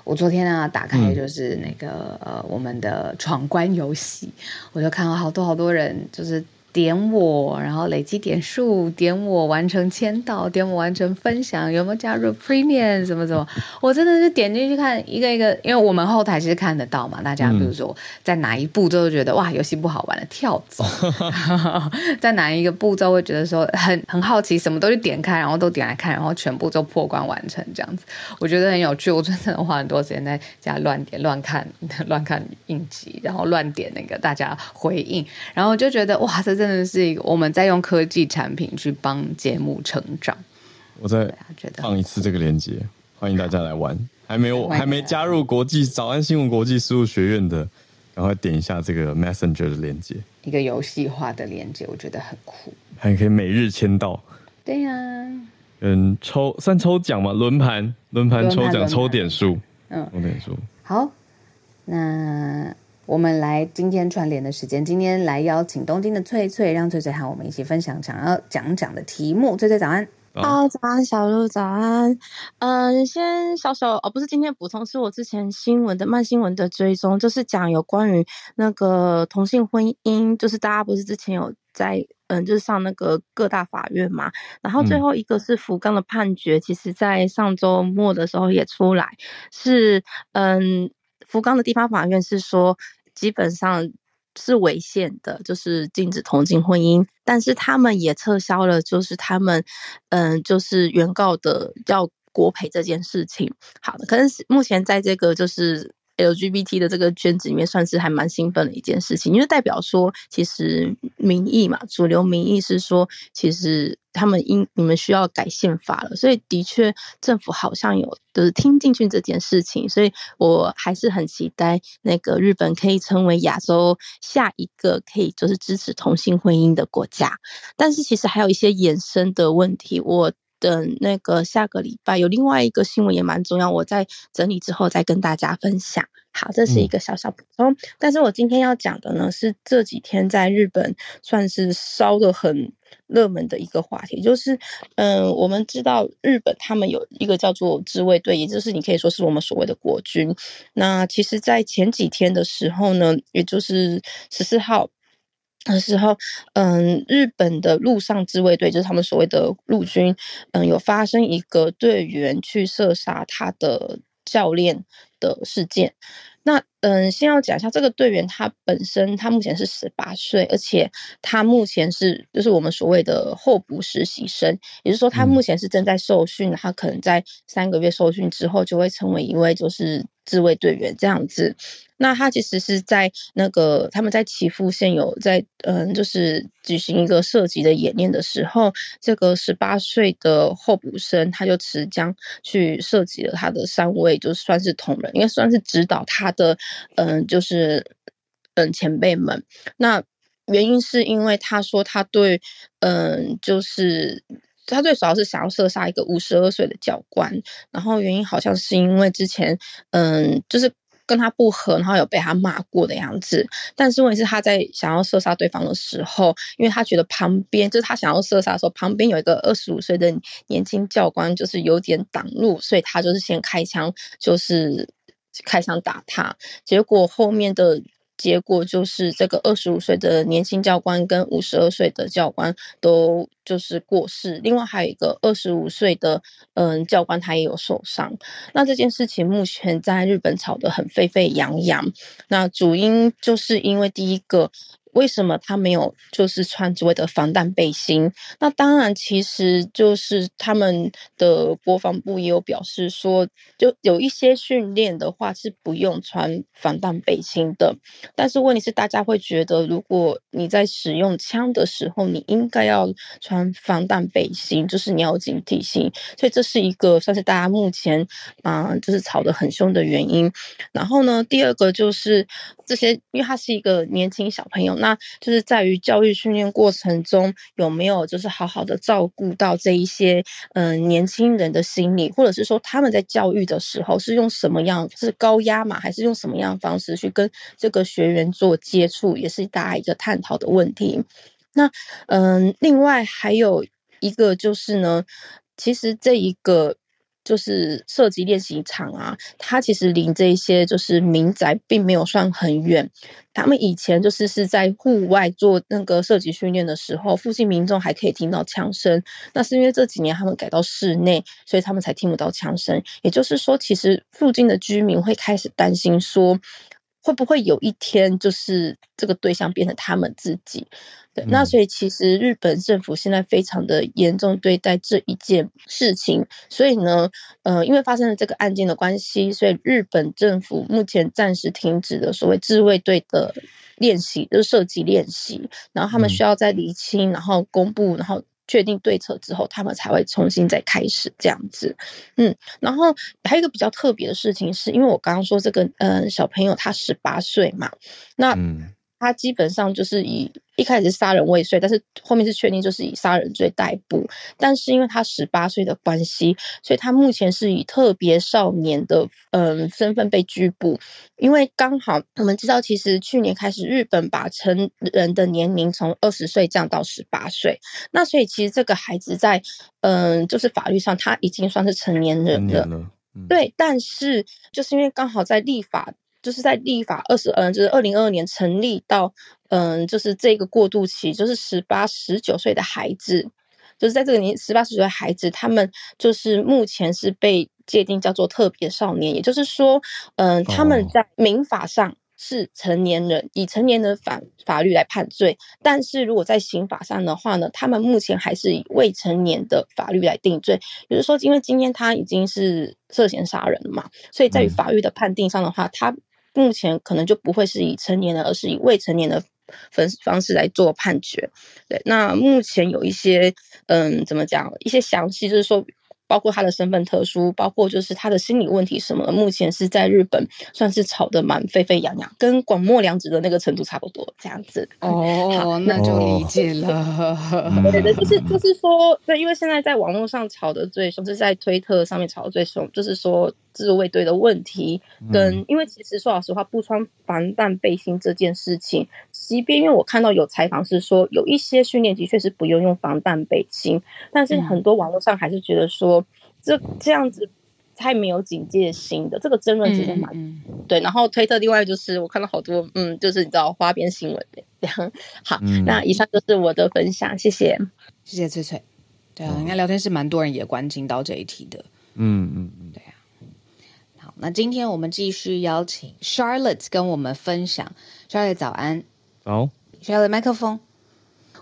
我昨天啊打开就是那个、嗯、呃我们的闯关游戏，我就看到好多好多人就是点我，然后累积点数，点我完成签到，点我完成分享，有没有加入 Premium 什么什么，我真的是点进去看一个一个，因为我们后台其实看得到嘛，大家比如说在哪一步骤觉得、嗯、哇游戏不好玩了跳走，在哪一个步骤会觉得说很很好奇，什么都去点开，然后都点来看，然后全部都破关完成这样子，我觉得很有趣。我真的花很多时间在家乱点乱看乱看应急，然后乱点那个大家回应，然后就觉得哇这真的真的是一个我们在用科技产品去帮节目成长。我再放一次这个链接，欢迎大家来玩。还没有还没加入国际早安新闻国际事务学院的，赶快点一下这个 Messenger 的链接，一个游戏化的链接，我觉得很酷。还可以每日签到。对呀、啊，嗯，抽算抽奖嘛，轮盘轮盘抽奖抽点数，嗯，抽点数。好，那我们来今天串联的时间，今天来邀请东京的翠翠，让翠翠和我们一起分享想要讲讲的题目。翠翠早安。啊，早安小鹿，早安。嗯，先小小哦，不是今天补充，是我之前新闻的慢新闻的追踪，就是讲有关于那个同性婚姻，就是大家不是之前有在嗯，就是上那个各大法院嘛，然后最后一个是福冈的判决，嗯、其实在上周末的时候也出来，是嗯，福冈的地方法院是说。基本上是违宪的，就是禁止同性婚姻，但是他们也撤销了，就是他们，嗯，就是原告的要国赔这件事情。好的，可是目前在这个就是。L G B T 的这个圈子里面算是还蛮兴奋的一件事情，因为代表说其实民意嘛，主流民意是说其实他们应你们需要改宪法了，所以的确政府好像有就是听进去这件事情，所以我还是很期待那个日本可以成为亚洲下一个可以就是支持同性婚姻的国家。但是其实还有一些衍生的问题，我等那个下个礼拜有另外一个新闻也蛮重要，我在整理之后再跟大家分享。好，这是一个小小补充、嗯、但是我今天要讲的呢是这几天在日本算是烧得很热门的一个话题，就是嗯、呃，我们知道日本他们有一个叫做自卫队，也就是你可以说是我们所谓的国军。那其实在前几天的时候呢，也就是十四号的时候，嗯，日本的陆上自卫队，就是他们所谓的陆军，嗯，有发生一个队员去射杀他的教练的事件。那嗯，先要讲一下这个队员，他本身他目前是十八岁，而且他目前是就是我们所谓的候补实习生，也就是说他目前是正在受训，他可能在三个月受训之后就会成为一位就是自卫队员这样子。那他其实是在那个他们在岐阜县有在嗯就是举行一个射击的演练的时候，这个十八岁的候补生他就持枪去射击了他的三位就算是同仁，应该算是指导他的嗯，就是嗯前辈们。那原因是因为他说他对嗯，就是他最主要是想要射杀一个五十二岁的教官，然后原因好像是因为之前嗯，就是跟他不合，然后有被他骂过的样子。但是问题是他在想要射杀对方的时候，因为他觉得旁边就是他想要射杀的时候，旁边有一个二十五岁的年轻教官，就是有点挡路，所以他就是先开枪，就是。开枪打他，结果后面的结果就是这个二十五岁的年轻教官跟五十二岁的教官都就是过世，另外还有一个二十五岁的嗯教官他也有受伤。那这件事情目前在日本吵得很沸沸扬扬，那主因就是因为第一个，为什么他没有就是穿所谓的防弹背心？那当然，其实就是他们的国防部也有表示说，就有一些训练的话是不用穿防弹背心的。但是问题是，大家会觉得，如果你在使用枪的时候，你应该要穿防弹背心，就是你要警惕性。所以这是一个算是大家目前啊、呃，就是吵得很凶的原因。然后呢，第二个就是这些，因为他是一个年轻小朋友，那就是在于教育训练过程中有没有就是好好的照顾到这一些嗯、呃、年轻人的心理，或者是说他们在教育的时候是用什么样，是高压嘛，还是用什么样的方式去跟这个学员做接触，也是大家一个探讨的问题。那嗯、呃，另外还有一个就是呢，其实这一个就是射击练习场啊，它其实离这些就是民宅并没有算很远。他们以前就是是在户外做那个射击训练的时候，附近民众还可以听到枪声。那是因为这几年他们改到室内，所以他们才听不到枪声。也就是说，其实附近的居民会开始担心说，会不会有一天就是这个对象变成他们自己？对，那所以其实日本政府现在非常的严重对待这一件事情，所以呢，呃，因为发生了这个案件的关系，所以日本政府目前暂时停止了所谓自卫队的练习，就是射击练习，然后他们需要再厘清，然后公布，然后确定对策之后，他们才会重新再开始这样子。嗯，然后还有一个比较特别的事情是，因为我刚刚说这个嗯小朋友他十八岁嘛，那他基本上就是以一开始是杀人未遂，但是后面是确定就是以杀人罪逮捕，但是因为他十八岁的关系，所以他目前是以特别少年的嗯身份被拘捕。因为刚好我们知道，其实去年开始日本把成人的年龄从二十岁降到十八岁，那所以其实这个孩子在嗯就是法律上他已经算是成年人了，嗯、对，但是就是因为刚好在立法。就是在立法二十，嗯，就是二零二二年成立到，嗯，就是这个过渡期，就是十八、十九岁的孩子，就是在这个年十八、十九岁的孩子，他们就是目前是被界定叫做特别少年，也就是说，嗯，他们在民法上是成年人，以成年人法法律来判罪，但是如果在刑法上的话呢，他们目前还是以未成年的法律来定罪。也就是说，因为今天他已经是涉嫌杀人了嘛，所以在于法律的判定上的话，他目前可能就不会是以成年人，而是以未成年的方式来做判决。对，那目前有一些，嗯，怎么讲？一些详细就是说，包括他的身份特殊，包括就是他的心理问题什么的，目前是在日本算是吵得蛮沸沸扬扬，跟广末凉子的那个程度差不多这样子。哦，那就理解了。对对，就是就是说，对，因为现在在网络上吵得最凶，就是在推特上面吵得最凶，就是说自卫队的问题，跟因为其实说老实话，不穿防弹背心这件事情，即便因为我看到有采访是说有一些训练的确是不用用防弹背心，但是很多网络上还是觉得说这这样子太没有警戒心的，这个争论其实蛮、嗯嗯、对。然后推特另外就是我看到好多嗯，就是你知道花边新闻这样。好、嗯，那以上就是我的分享，谢谢，谢谢翠翠。对啊，应该聊天室蛮多人也关心到这一题的。嗯嗯嗯，对啊。好，那今天我们继续邀请 Charlotte 跟我们分享。Charlotte 早安。好 Charlotte 麦克风。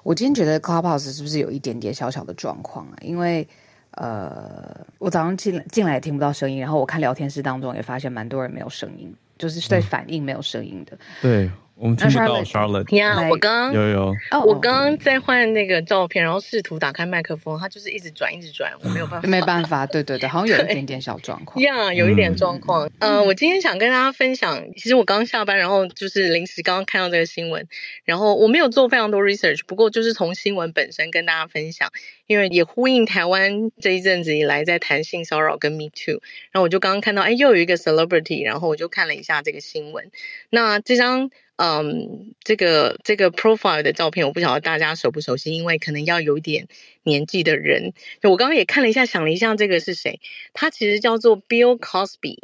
我今天觉得 Clubhouse 是不是有一点点小小的状况啊？因为呃，我早上进来进来也听不到声音，然后我看聊天室当中也发现蛮多人没有声音，就是对反应没有声音的。嗯、对，我们听不到 Charlotte。呀、yeah, ，我刚有有，哦、我刚刚在换那个照片，然后试图打开麦克风，它就是一直转一直转，我没有办法，没办法。对对对，好像有一点点小状况。呀，yeah, 有一点状况。嗯、呃，我今天想跟大家分享，其实我刚下班，然后就是临时刚刚看到这个新闻，然后我没有做非常多 research， 不过就是从新闻本身跟大家分享。因为也呼应台湾这一阵子以来在谈性骚扰跟 Me Too， 然后我就刚刚看到，哎，又有一个 celebrity， 然后我就看了一下这个新闻。那这张嗯，这个这个 profile 的照片，我不晓得大家熟不熟悉，因为可能要有一点年纪的人。就我刚刚也看了一下，想了一下这个是谁，他其实叫做 Bill Cosby，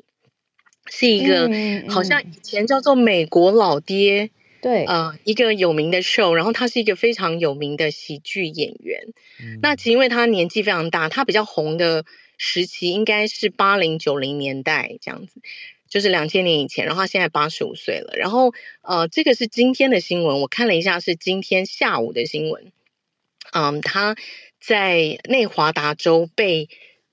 是一个、嗯嗯、好像以前叫做美国老爹，对，呃，一个有名的 show， 然后他是一个非常有名的喜剧演员。嗯、那其实因为他年纪非常大，他比较红的时期应该是八零九零年代这样子，就是两千年以前。然后他现在八十五岁了。然后呃，这个是今天的新闻，我看了一下是今天下午的新闻。嗯，他在内华达州被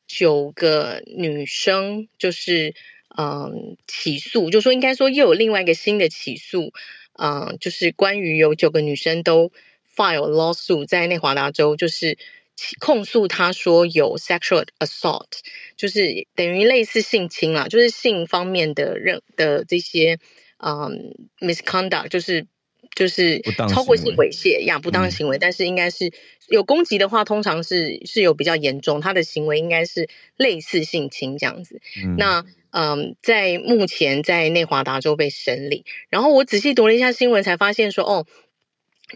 九个女生就是嗯起诉，就说应该说又有另外一个新的起诉。嗯、呃，就是关于有九个女生都 file lawsuit 在内华达州，就是控诉他说有 sexual assault， 就是等于类似性侵啦，就是性方面的任的这些嗯 misconduct， 就是就是超过性猥亵呀，不当行为，但是应该是有攻击的话，通常是是有比较严重，他的行为应该是类似性侵这样子。嗯、那嗯，在目前在内华达州被审理，然后我仔细读了一下新闻，才发现说，哦，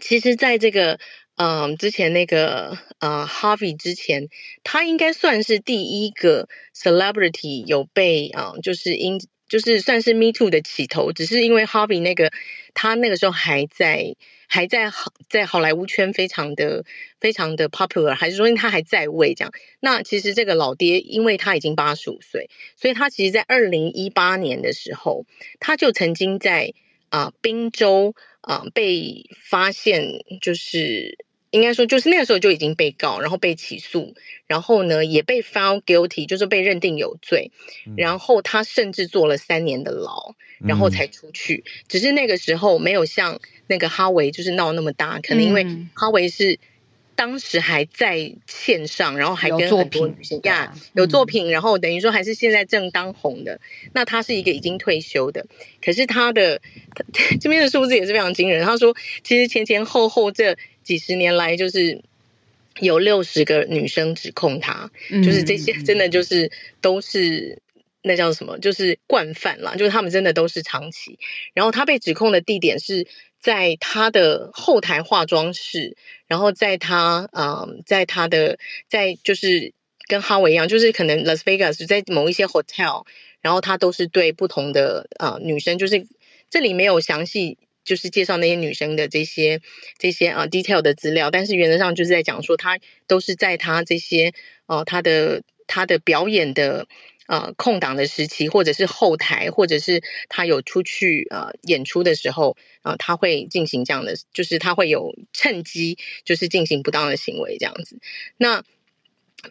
其实在这个嗯之前那个呃 Harvey 之前，他应该算是第一个 celebrity 有被啊、嗯，就是因就是算是 Me Too 的起头，只是因为 Harvey 那个他那个时候还在还在在好莱坞圈非常的非常的 popular， 还是说因为他还在位这样。那其实这个老爹因为他已经八十五岁，所以他其实在二零一八年的时候，他就曾经在啊、呃、宾州啊、呃、被发现，就是应该说就是那个时候就已经被告，然后被起诉，然后呢也被 found guilty， 就是被认定有罪，然后他甚至坐了三年的牢，然后才出去。嗯、只是那个时候没有像那个哈维就是闹那么大，可能因为哈维是当时还在线上，然后还跟很多女性呀有作品，然后等于说还是现在正当红的。那他是一个已经退休的，可是他的这边的数字也是非常惊人。他说，其实前前后后这几十年来，就是有六十个女生指控他，嗯、就是这些真的就是都是那叫什么，就是惯犯啦，就是他们真的都是长期。然后他被指控的地点是在他的后台化妆室，然后在他啊、呃，在他的在就是跟哈维一样，就是可能 Las Vegas 在某一些 hotel， 然后他都是对不同的啊、呃、女生，就是这里没有详细。就是介绍那些女生的这些这些啊、uh, detail 的资料，但是原则上就是在讲说，他都是在他这些呃他的他的表演的呃空档的时期，或者是后台，或者是他有出去呃演出的时候啊、呃，他会进行这样的，就是他会有趁机就是进行不当的行为这样子。那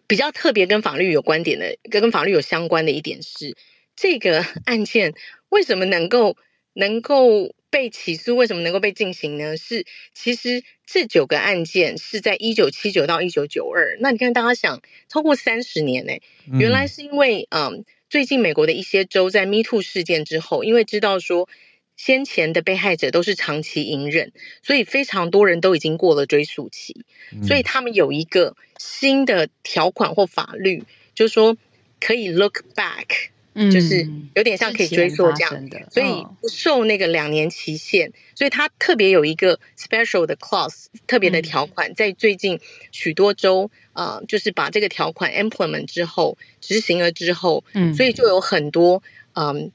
比较特别跟法律有关点的，跟法律有相关的一点是，这个案件为什么能够能够被起诉为什么能够被进行呢？是其实这九个案件是在一九七九到一九九二，那你看大家想超过三十年、欸、原来是因为嗯，最近美国的一些州在 MeToo 事件之后，因为知道说先前的被害者都是长期隐忍，所以非常多人都已经过了追诉期，所以他们有一个新的条款或法律，就是说可以 look back， 就是有点像可以追溯这样，所以不受那个两年期限，所以他特别有一个 special 的 clause， 特别的条款，在最近许多州呃，就是把这个条款 implement 之后，执行了之后，所以就有很多嗯。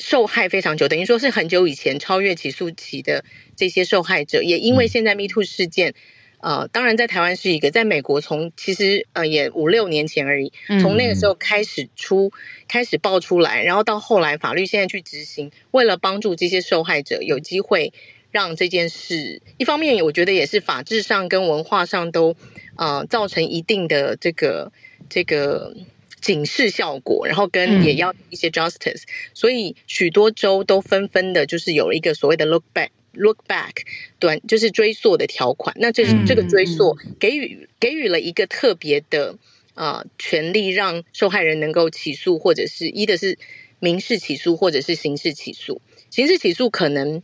受害非常久，等于说是很久以前超越起诉期的这些受害者，也因为现在 MeToo 事件呃，当然在台湾是一个，在美国从其实呃也五六年前而已，从那个时候开始出开始爆出来，然后到后来法律现在去执行，为了帮助这些受害者有机会让这件事，一方面我觉得也是法治上跟文化上都呃造成一定的这个这个警示效果，然后跟也要一些 justice，、嗯、所以许多州都纷纷的，就是有一个所谓的 look back look back 短就是追溯的条款。那这、嗯、这个追溯给予给予了一个特别的呃权利，让受害人能够起诉，或者是一的是民事起诉，或者是刑事起诉。刑事起诉可能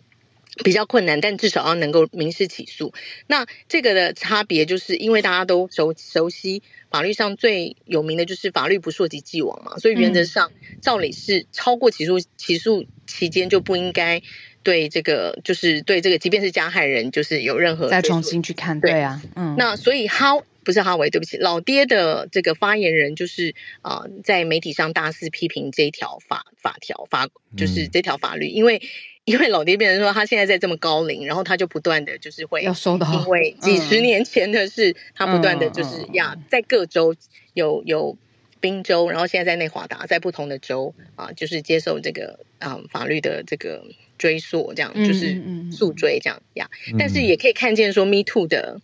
比较困难，但至少要能够民事起诉。那这个的差别就是因为大家都熟熟悉法律上最有名的就是法律不溯及既往嘛，所以原则上照理是超过起诉起诉期间就不应该对这个就是对这个即便是加害人就是有任何再重新去看。 对, 对啊嗯，那所以哈不是哈维，对不起，老爹的这个发言人就是呃在媒体上大肆批评这一条法法条法就是这条法律，因为因为老爹变成说他现在在这么高龄，然后他就不断的就是会要收到，因为几十年前的事、嗯、他不断的就是、嗯、呀在各州有有宾州，然后现在在内华达，在不同的州啊、呃、就是接受这个啊、呃、法律的这个追溯，这样就是诉追这样、嗯嗯、呀、嗯、但是也可以看见说 Me Too 的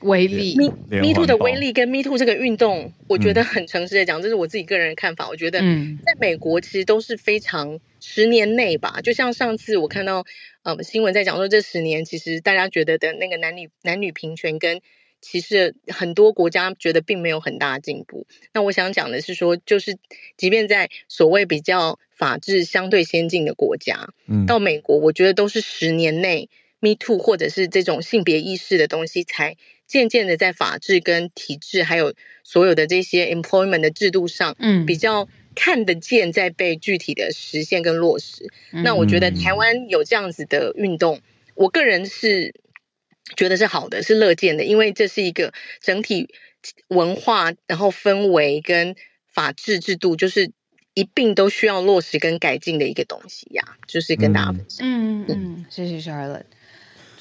威力 Me, Me Too 的威力跟 Me Too 这个运动，我觉得很诚实的讲、嗯、这是我自己个人的看法，我觉得在美国其实都是非常十年内吧，就像上次我看到呃新闻在讲说这十年其实大家觉得的那个男女男女平权跟其实很多国家觉得并没有很大的进步，那我想讲的是说就是即便在所谓比较法治相对先进的国家、嗯、到美国我觉得都是十年内 Me Too 或者是这种性别意识的东西才渐渐的在法治跟体制还有所有的这些 employment 的制度上比较看得见在被具体的实现跟落实、嗯、那我觉得台湾有这样子的运动，我个人是觉得是好的，是乐见的，因为这是一个整体文化然后氛围跟法治制度就是一并都需要落实跟改进的一个东西呀、啊，就是跟大家分享。嗯嗯 嗯, 嗯，谢谢 Charlotte，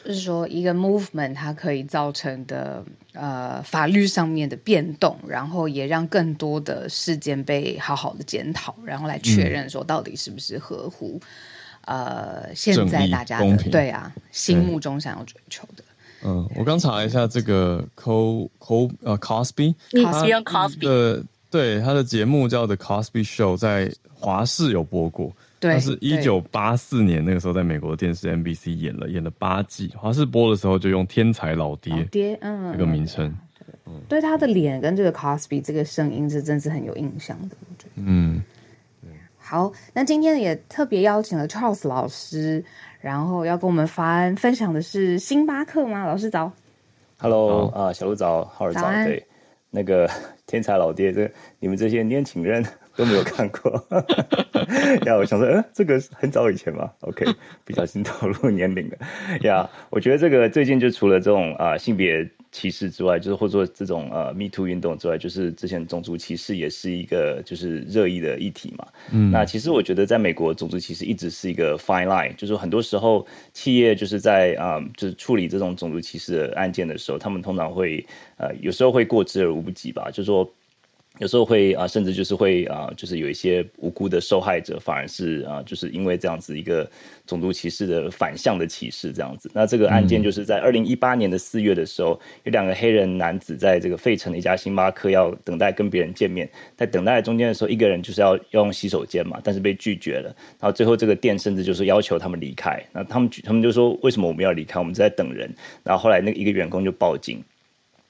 就是说一个 movement 它可以造成的呃，法律上面的变动，然后也让更多的事件被好好的检讨，然后来确认说到底是不是合乎、嗯、呃现在大家的对啊心目中想要追求的。嗯，我刚查一下这个 Co Co 呃 Cosby， 他的对他的节目叫 The Cosby Show， 在华视有播过。对，他是一九八四年那个时候在美国电视 N B C 演了演了八季，华视播的时候就用"天才老爹"老爹嗯这个名称。嗯、对他的脸跟这个 Cosby 这个声音是真是很有印象的，我觉得。嗯，好，那今天也特别邀请了 Charles 老师，然后要跟我们分分享的是星巴克吗？老师早。Hello 啊、呃，小鹿早，浩尔早，对，那个天才老爹，这你们这些年轻人。都没有看过呀，我想说，嗯，这个很早以前嘛 ，OK， 不小心透露年龄了呀。yeah, 我觉得这个最近就除了这种啊、呃、性别歧视之外，就是或者说这种呃 Me Too 运动之外，就是之前种族歧视也是一个就是热议的议题嘛。嗯，那其实我觉得在美国种族歧视一直是一个 fine line， 就是很多时候企业就是在啊、呃、就是处理这种种族歧视的案件的时候，他们通常会呃有时候会过之而无不及吧，就是说。有时候会啊、呃，甚至就是会啊、呃，就是有一些无辜的受害者，反而是啊、呃，就是因为这样子一个种族歧视的反向的歧视这样子。那这个案件就是在二零一八年的四月的时候，有两个黑人男子在这个费城的一家星巴克要等待跟别人见面，在等待中间的时候，一个人就是要用洗手间嘛，但是被拒绝了。然后最后这个店甚至就是要求他们离开，那他们他们就说为什么我们要离开？我们在等人。然后后来那个一个员工就报警。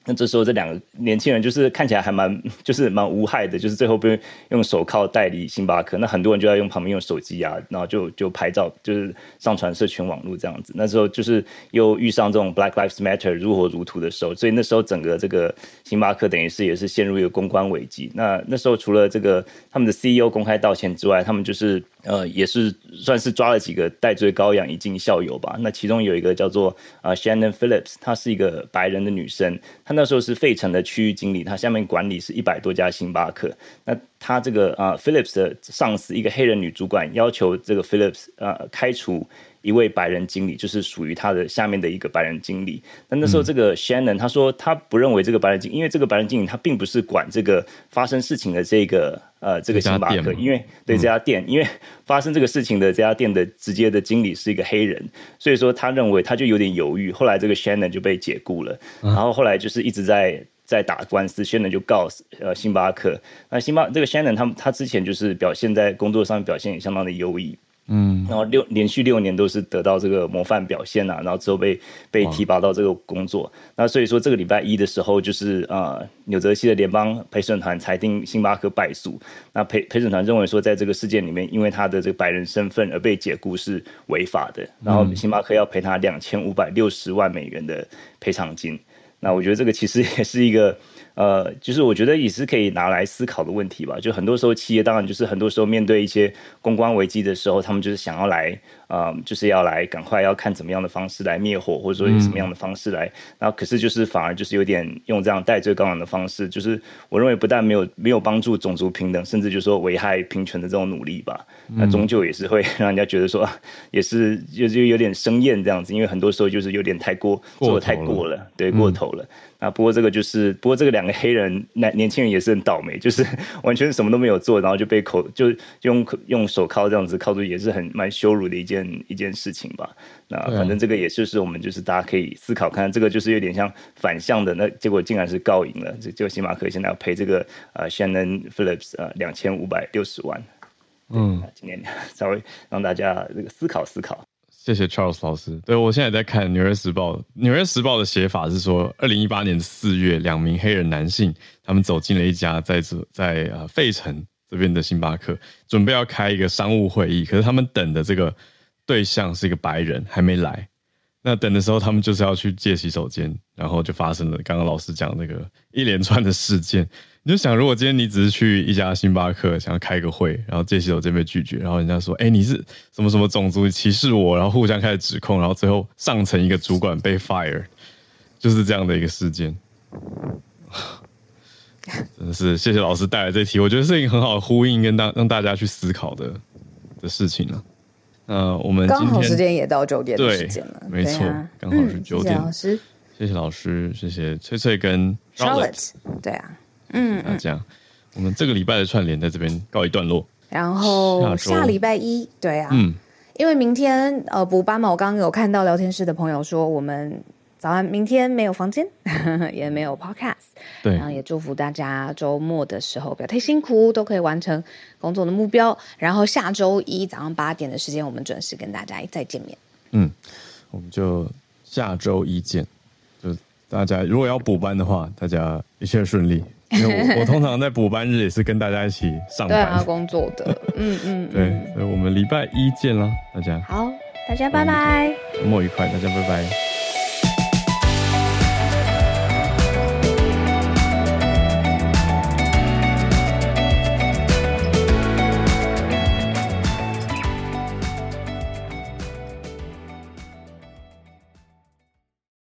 那这时候这两个年轻人就是看起来还蛮就是蛮无害的，就是最后被用手铐带离星巴克。那很多人就在用旁边用手机啊，然后就就拍照，就是上传社群网络这样子。那时候就是又遇上这种 Black Lives Matter 如火如荼的时候，所以那时候整个这个星巴克等于是也是陷入一个公关危机。那那时候除了这个他们的 C E O 公开道歉之外，他们就是呃也是算是抓了几个戴罪羔羊以儆效尤吧。那其中有一个叫做呃 Shannon Phillips， 她是一个白人的女生。那时候是费城的区域经理，他下面管理是一百多家星巴克。那他这个啊、呃、，Phillips 的上司一个黑人女主管要求这个 Phillips 呃开除一位白人经理，就是属于他的下面的一个白人经理。那那时候这个 Shannon 他说他不认为这个白人经理，因为这个白人经理他并不是管这个发生事情的这个呃这个星巴克，因为对这家店、嗯，因为发生这个事情的这家店的直接的经理是一个黑人，所以说他认为他就有点犹豫。后来这个 Shannon 就被解雇了，嗯、然后后来就是一直在。在打官司 ，Shannon 就告呃星巴克。那星巴这个 Shannon 他他之前就是表现在工作上表现也相当的优异，嗯，然后六连续六年都是得到这个模范表现啊，然后之后被被提拔到这个工作。那所以说这个礼拜一的时候，就是呃纽泽西的联邦陪审团裁定星巴克败诉。那陪陪审团认为说，在这个事件里面，因为他的这个白人身份而被解雇是违法的，然后星巴克要赔他两千五百六十万美元的赔偿金。那我觉得这个其实也是一个，呃，就是我觉得也是可以拿来思考的问题吧。就很多时候企业当然就是很多时候面对一些公关危机的时候，他们就是想要来，呃，就是要来赶快要看怎么样的方式来灭火，或者说有什么样的方式来。那、嗯、可是就是反而就是有点用这样戴罪羔羊的方式，就是我认为不但没有没有帮助种族平等，甚至就是说危害平权的这种努力吧。那终究也是会让人家觉得说，啊、也是就是有点生厌这样子，因为很多时候就是有点太过做太过了，对，过头了。嗯啊、不过这个就是，不过这个两个黑人年轻人也是很倒霉，就是完全什么都没有做，然后就被口就用用手铐这样子铐住，也是很蛮羞辱的一件一件事情吧。那反正这个也就是我们就是大家可以思考看，这个就是有点像反向的，那结果竟然是告赢了，就星巴克现在要赔这个呃 Shannon Phillips 呃两千五百六十万。嗯，今天稍微让大家这个思考思考。谢谢 Charles 老师。对，我现在也在看纽约时报。纽约时报的写法是说二零一八年四月，两名黑人男性他们走进了一家在在、呃、费城这边的星巴克，准备要开一个商务会议，可是他们等的这个对象是一个白人，还没来。那等的时候他们就是要去借洗手间，然后就发生了刚刚老师讲那个一连串的事件。你就想，如果今天你只是去一家星巴克想要开个会，然后借洗手间被拒绝，然后人家说哎、欸，你是什么什么种族歧视我，然后互相开始指控，然后最后上层一个主管被 fire， 就是这样的一个事件。真的是谢谢老师带来这题，我觉得是一个很好的呼应跟让大家去思考 的, 的事情了、啊。那我们今天刚好时间也到九点的时间了，对，没错，刚、啊、好是九点、嗯。谢谢老师，谢谢老师，谢谢翠翠跟 Charlotte， 对啊。嗯，那这样，我们这个礼拜的串联在这边告一段落。然后下礼拜一，对啊，嗯，因为明天呃补班嘛，我刚刚有看到聊天室的朋友说，我们早安明天没有房间，呵呵也没有 podcast， 对，然后也祝福大家周末的时候不要太辛苦，都可以完成工作的目标。然后下周一早上八点的时间，我们准时跟大家再见面。嗯，我们就下周一见。就大家如果要补班的话，大家一切顺利。因为 我, 我通常在补班日也是跟大家一起上班对啊工作的嗯嗯对，所以我们礼拜一见啦，大家好，大家拜拜，周末愉快，大家拜拜。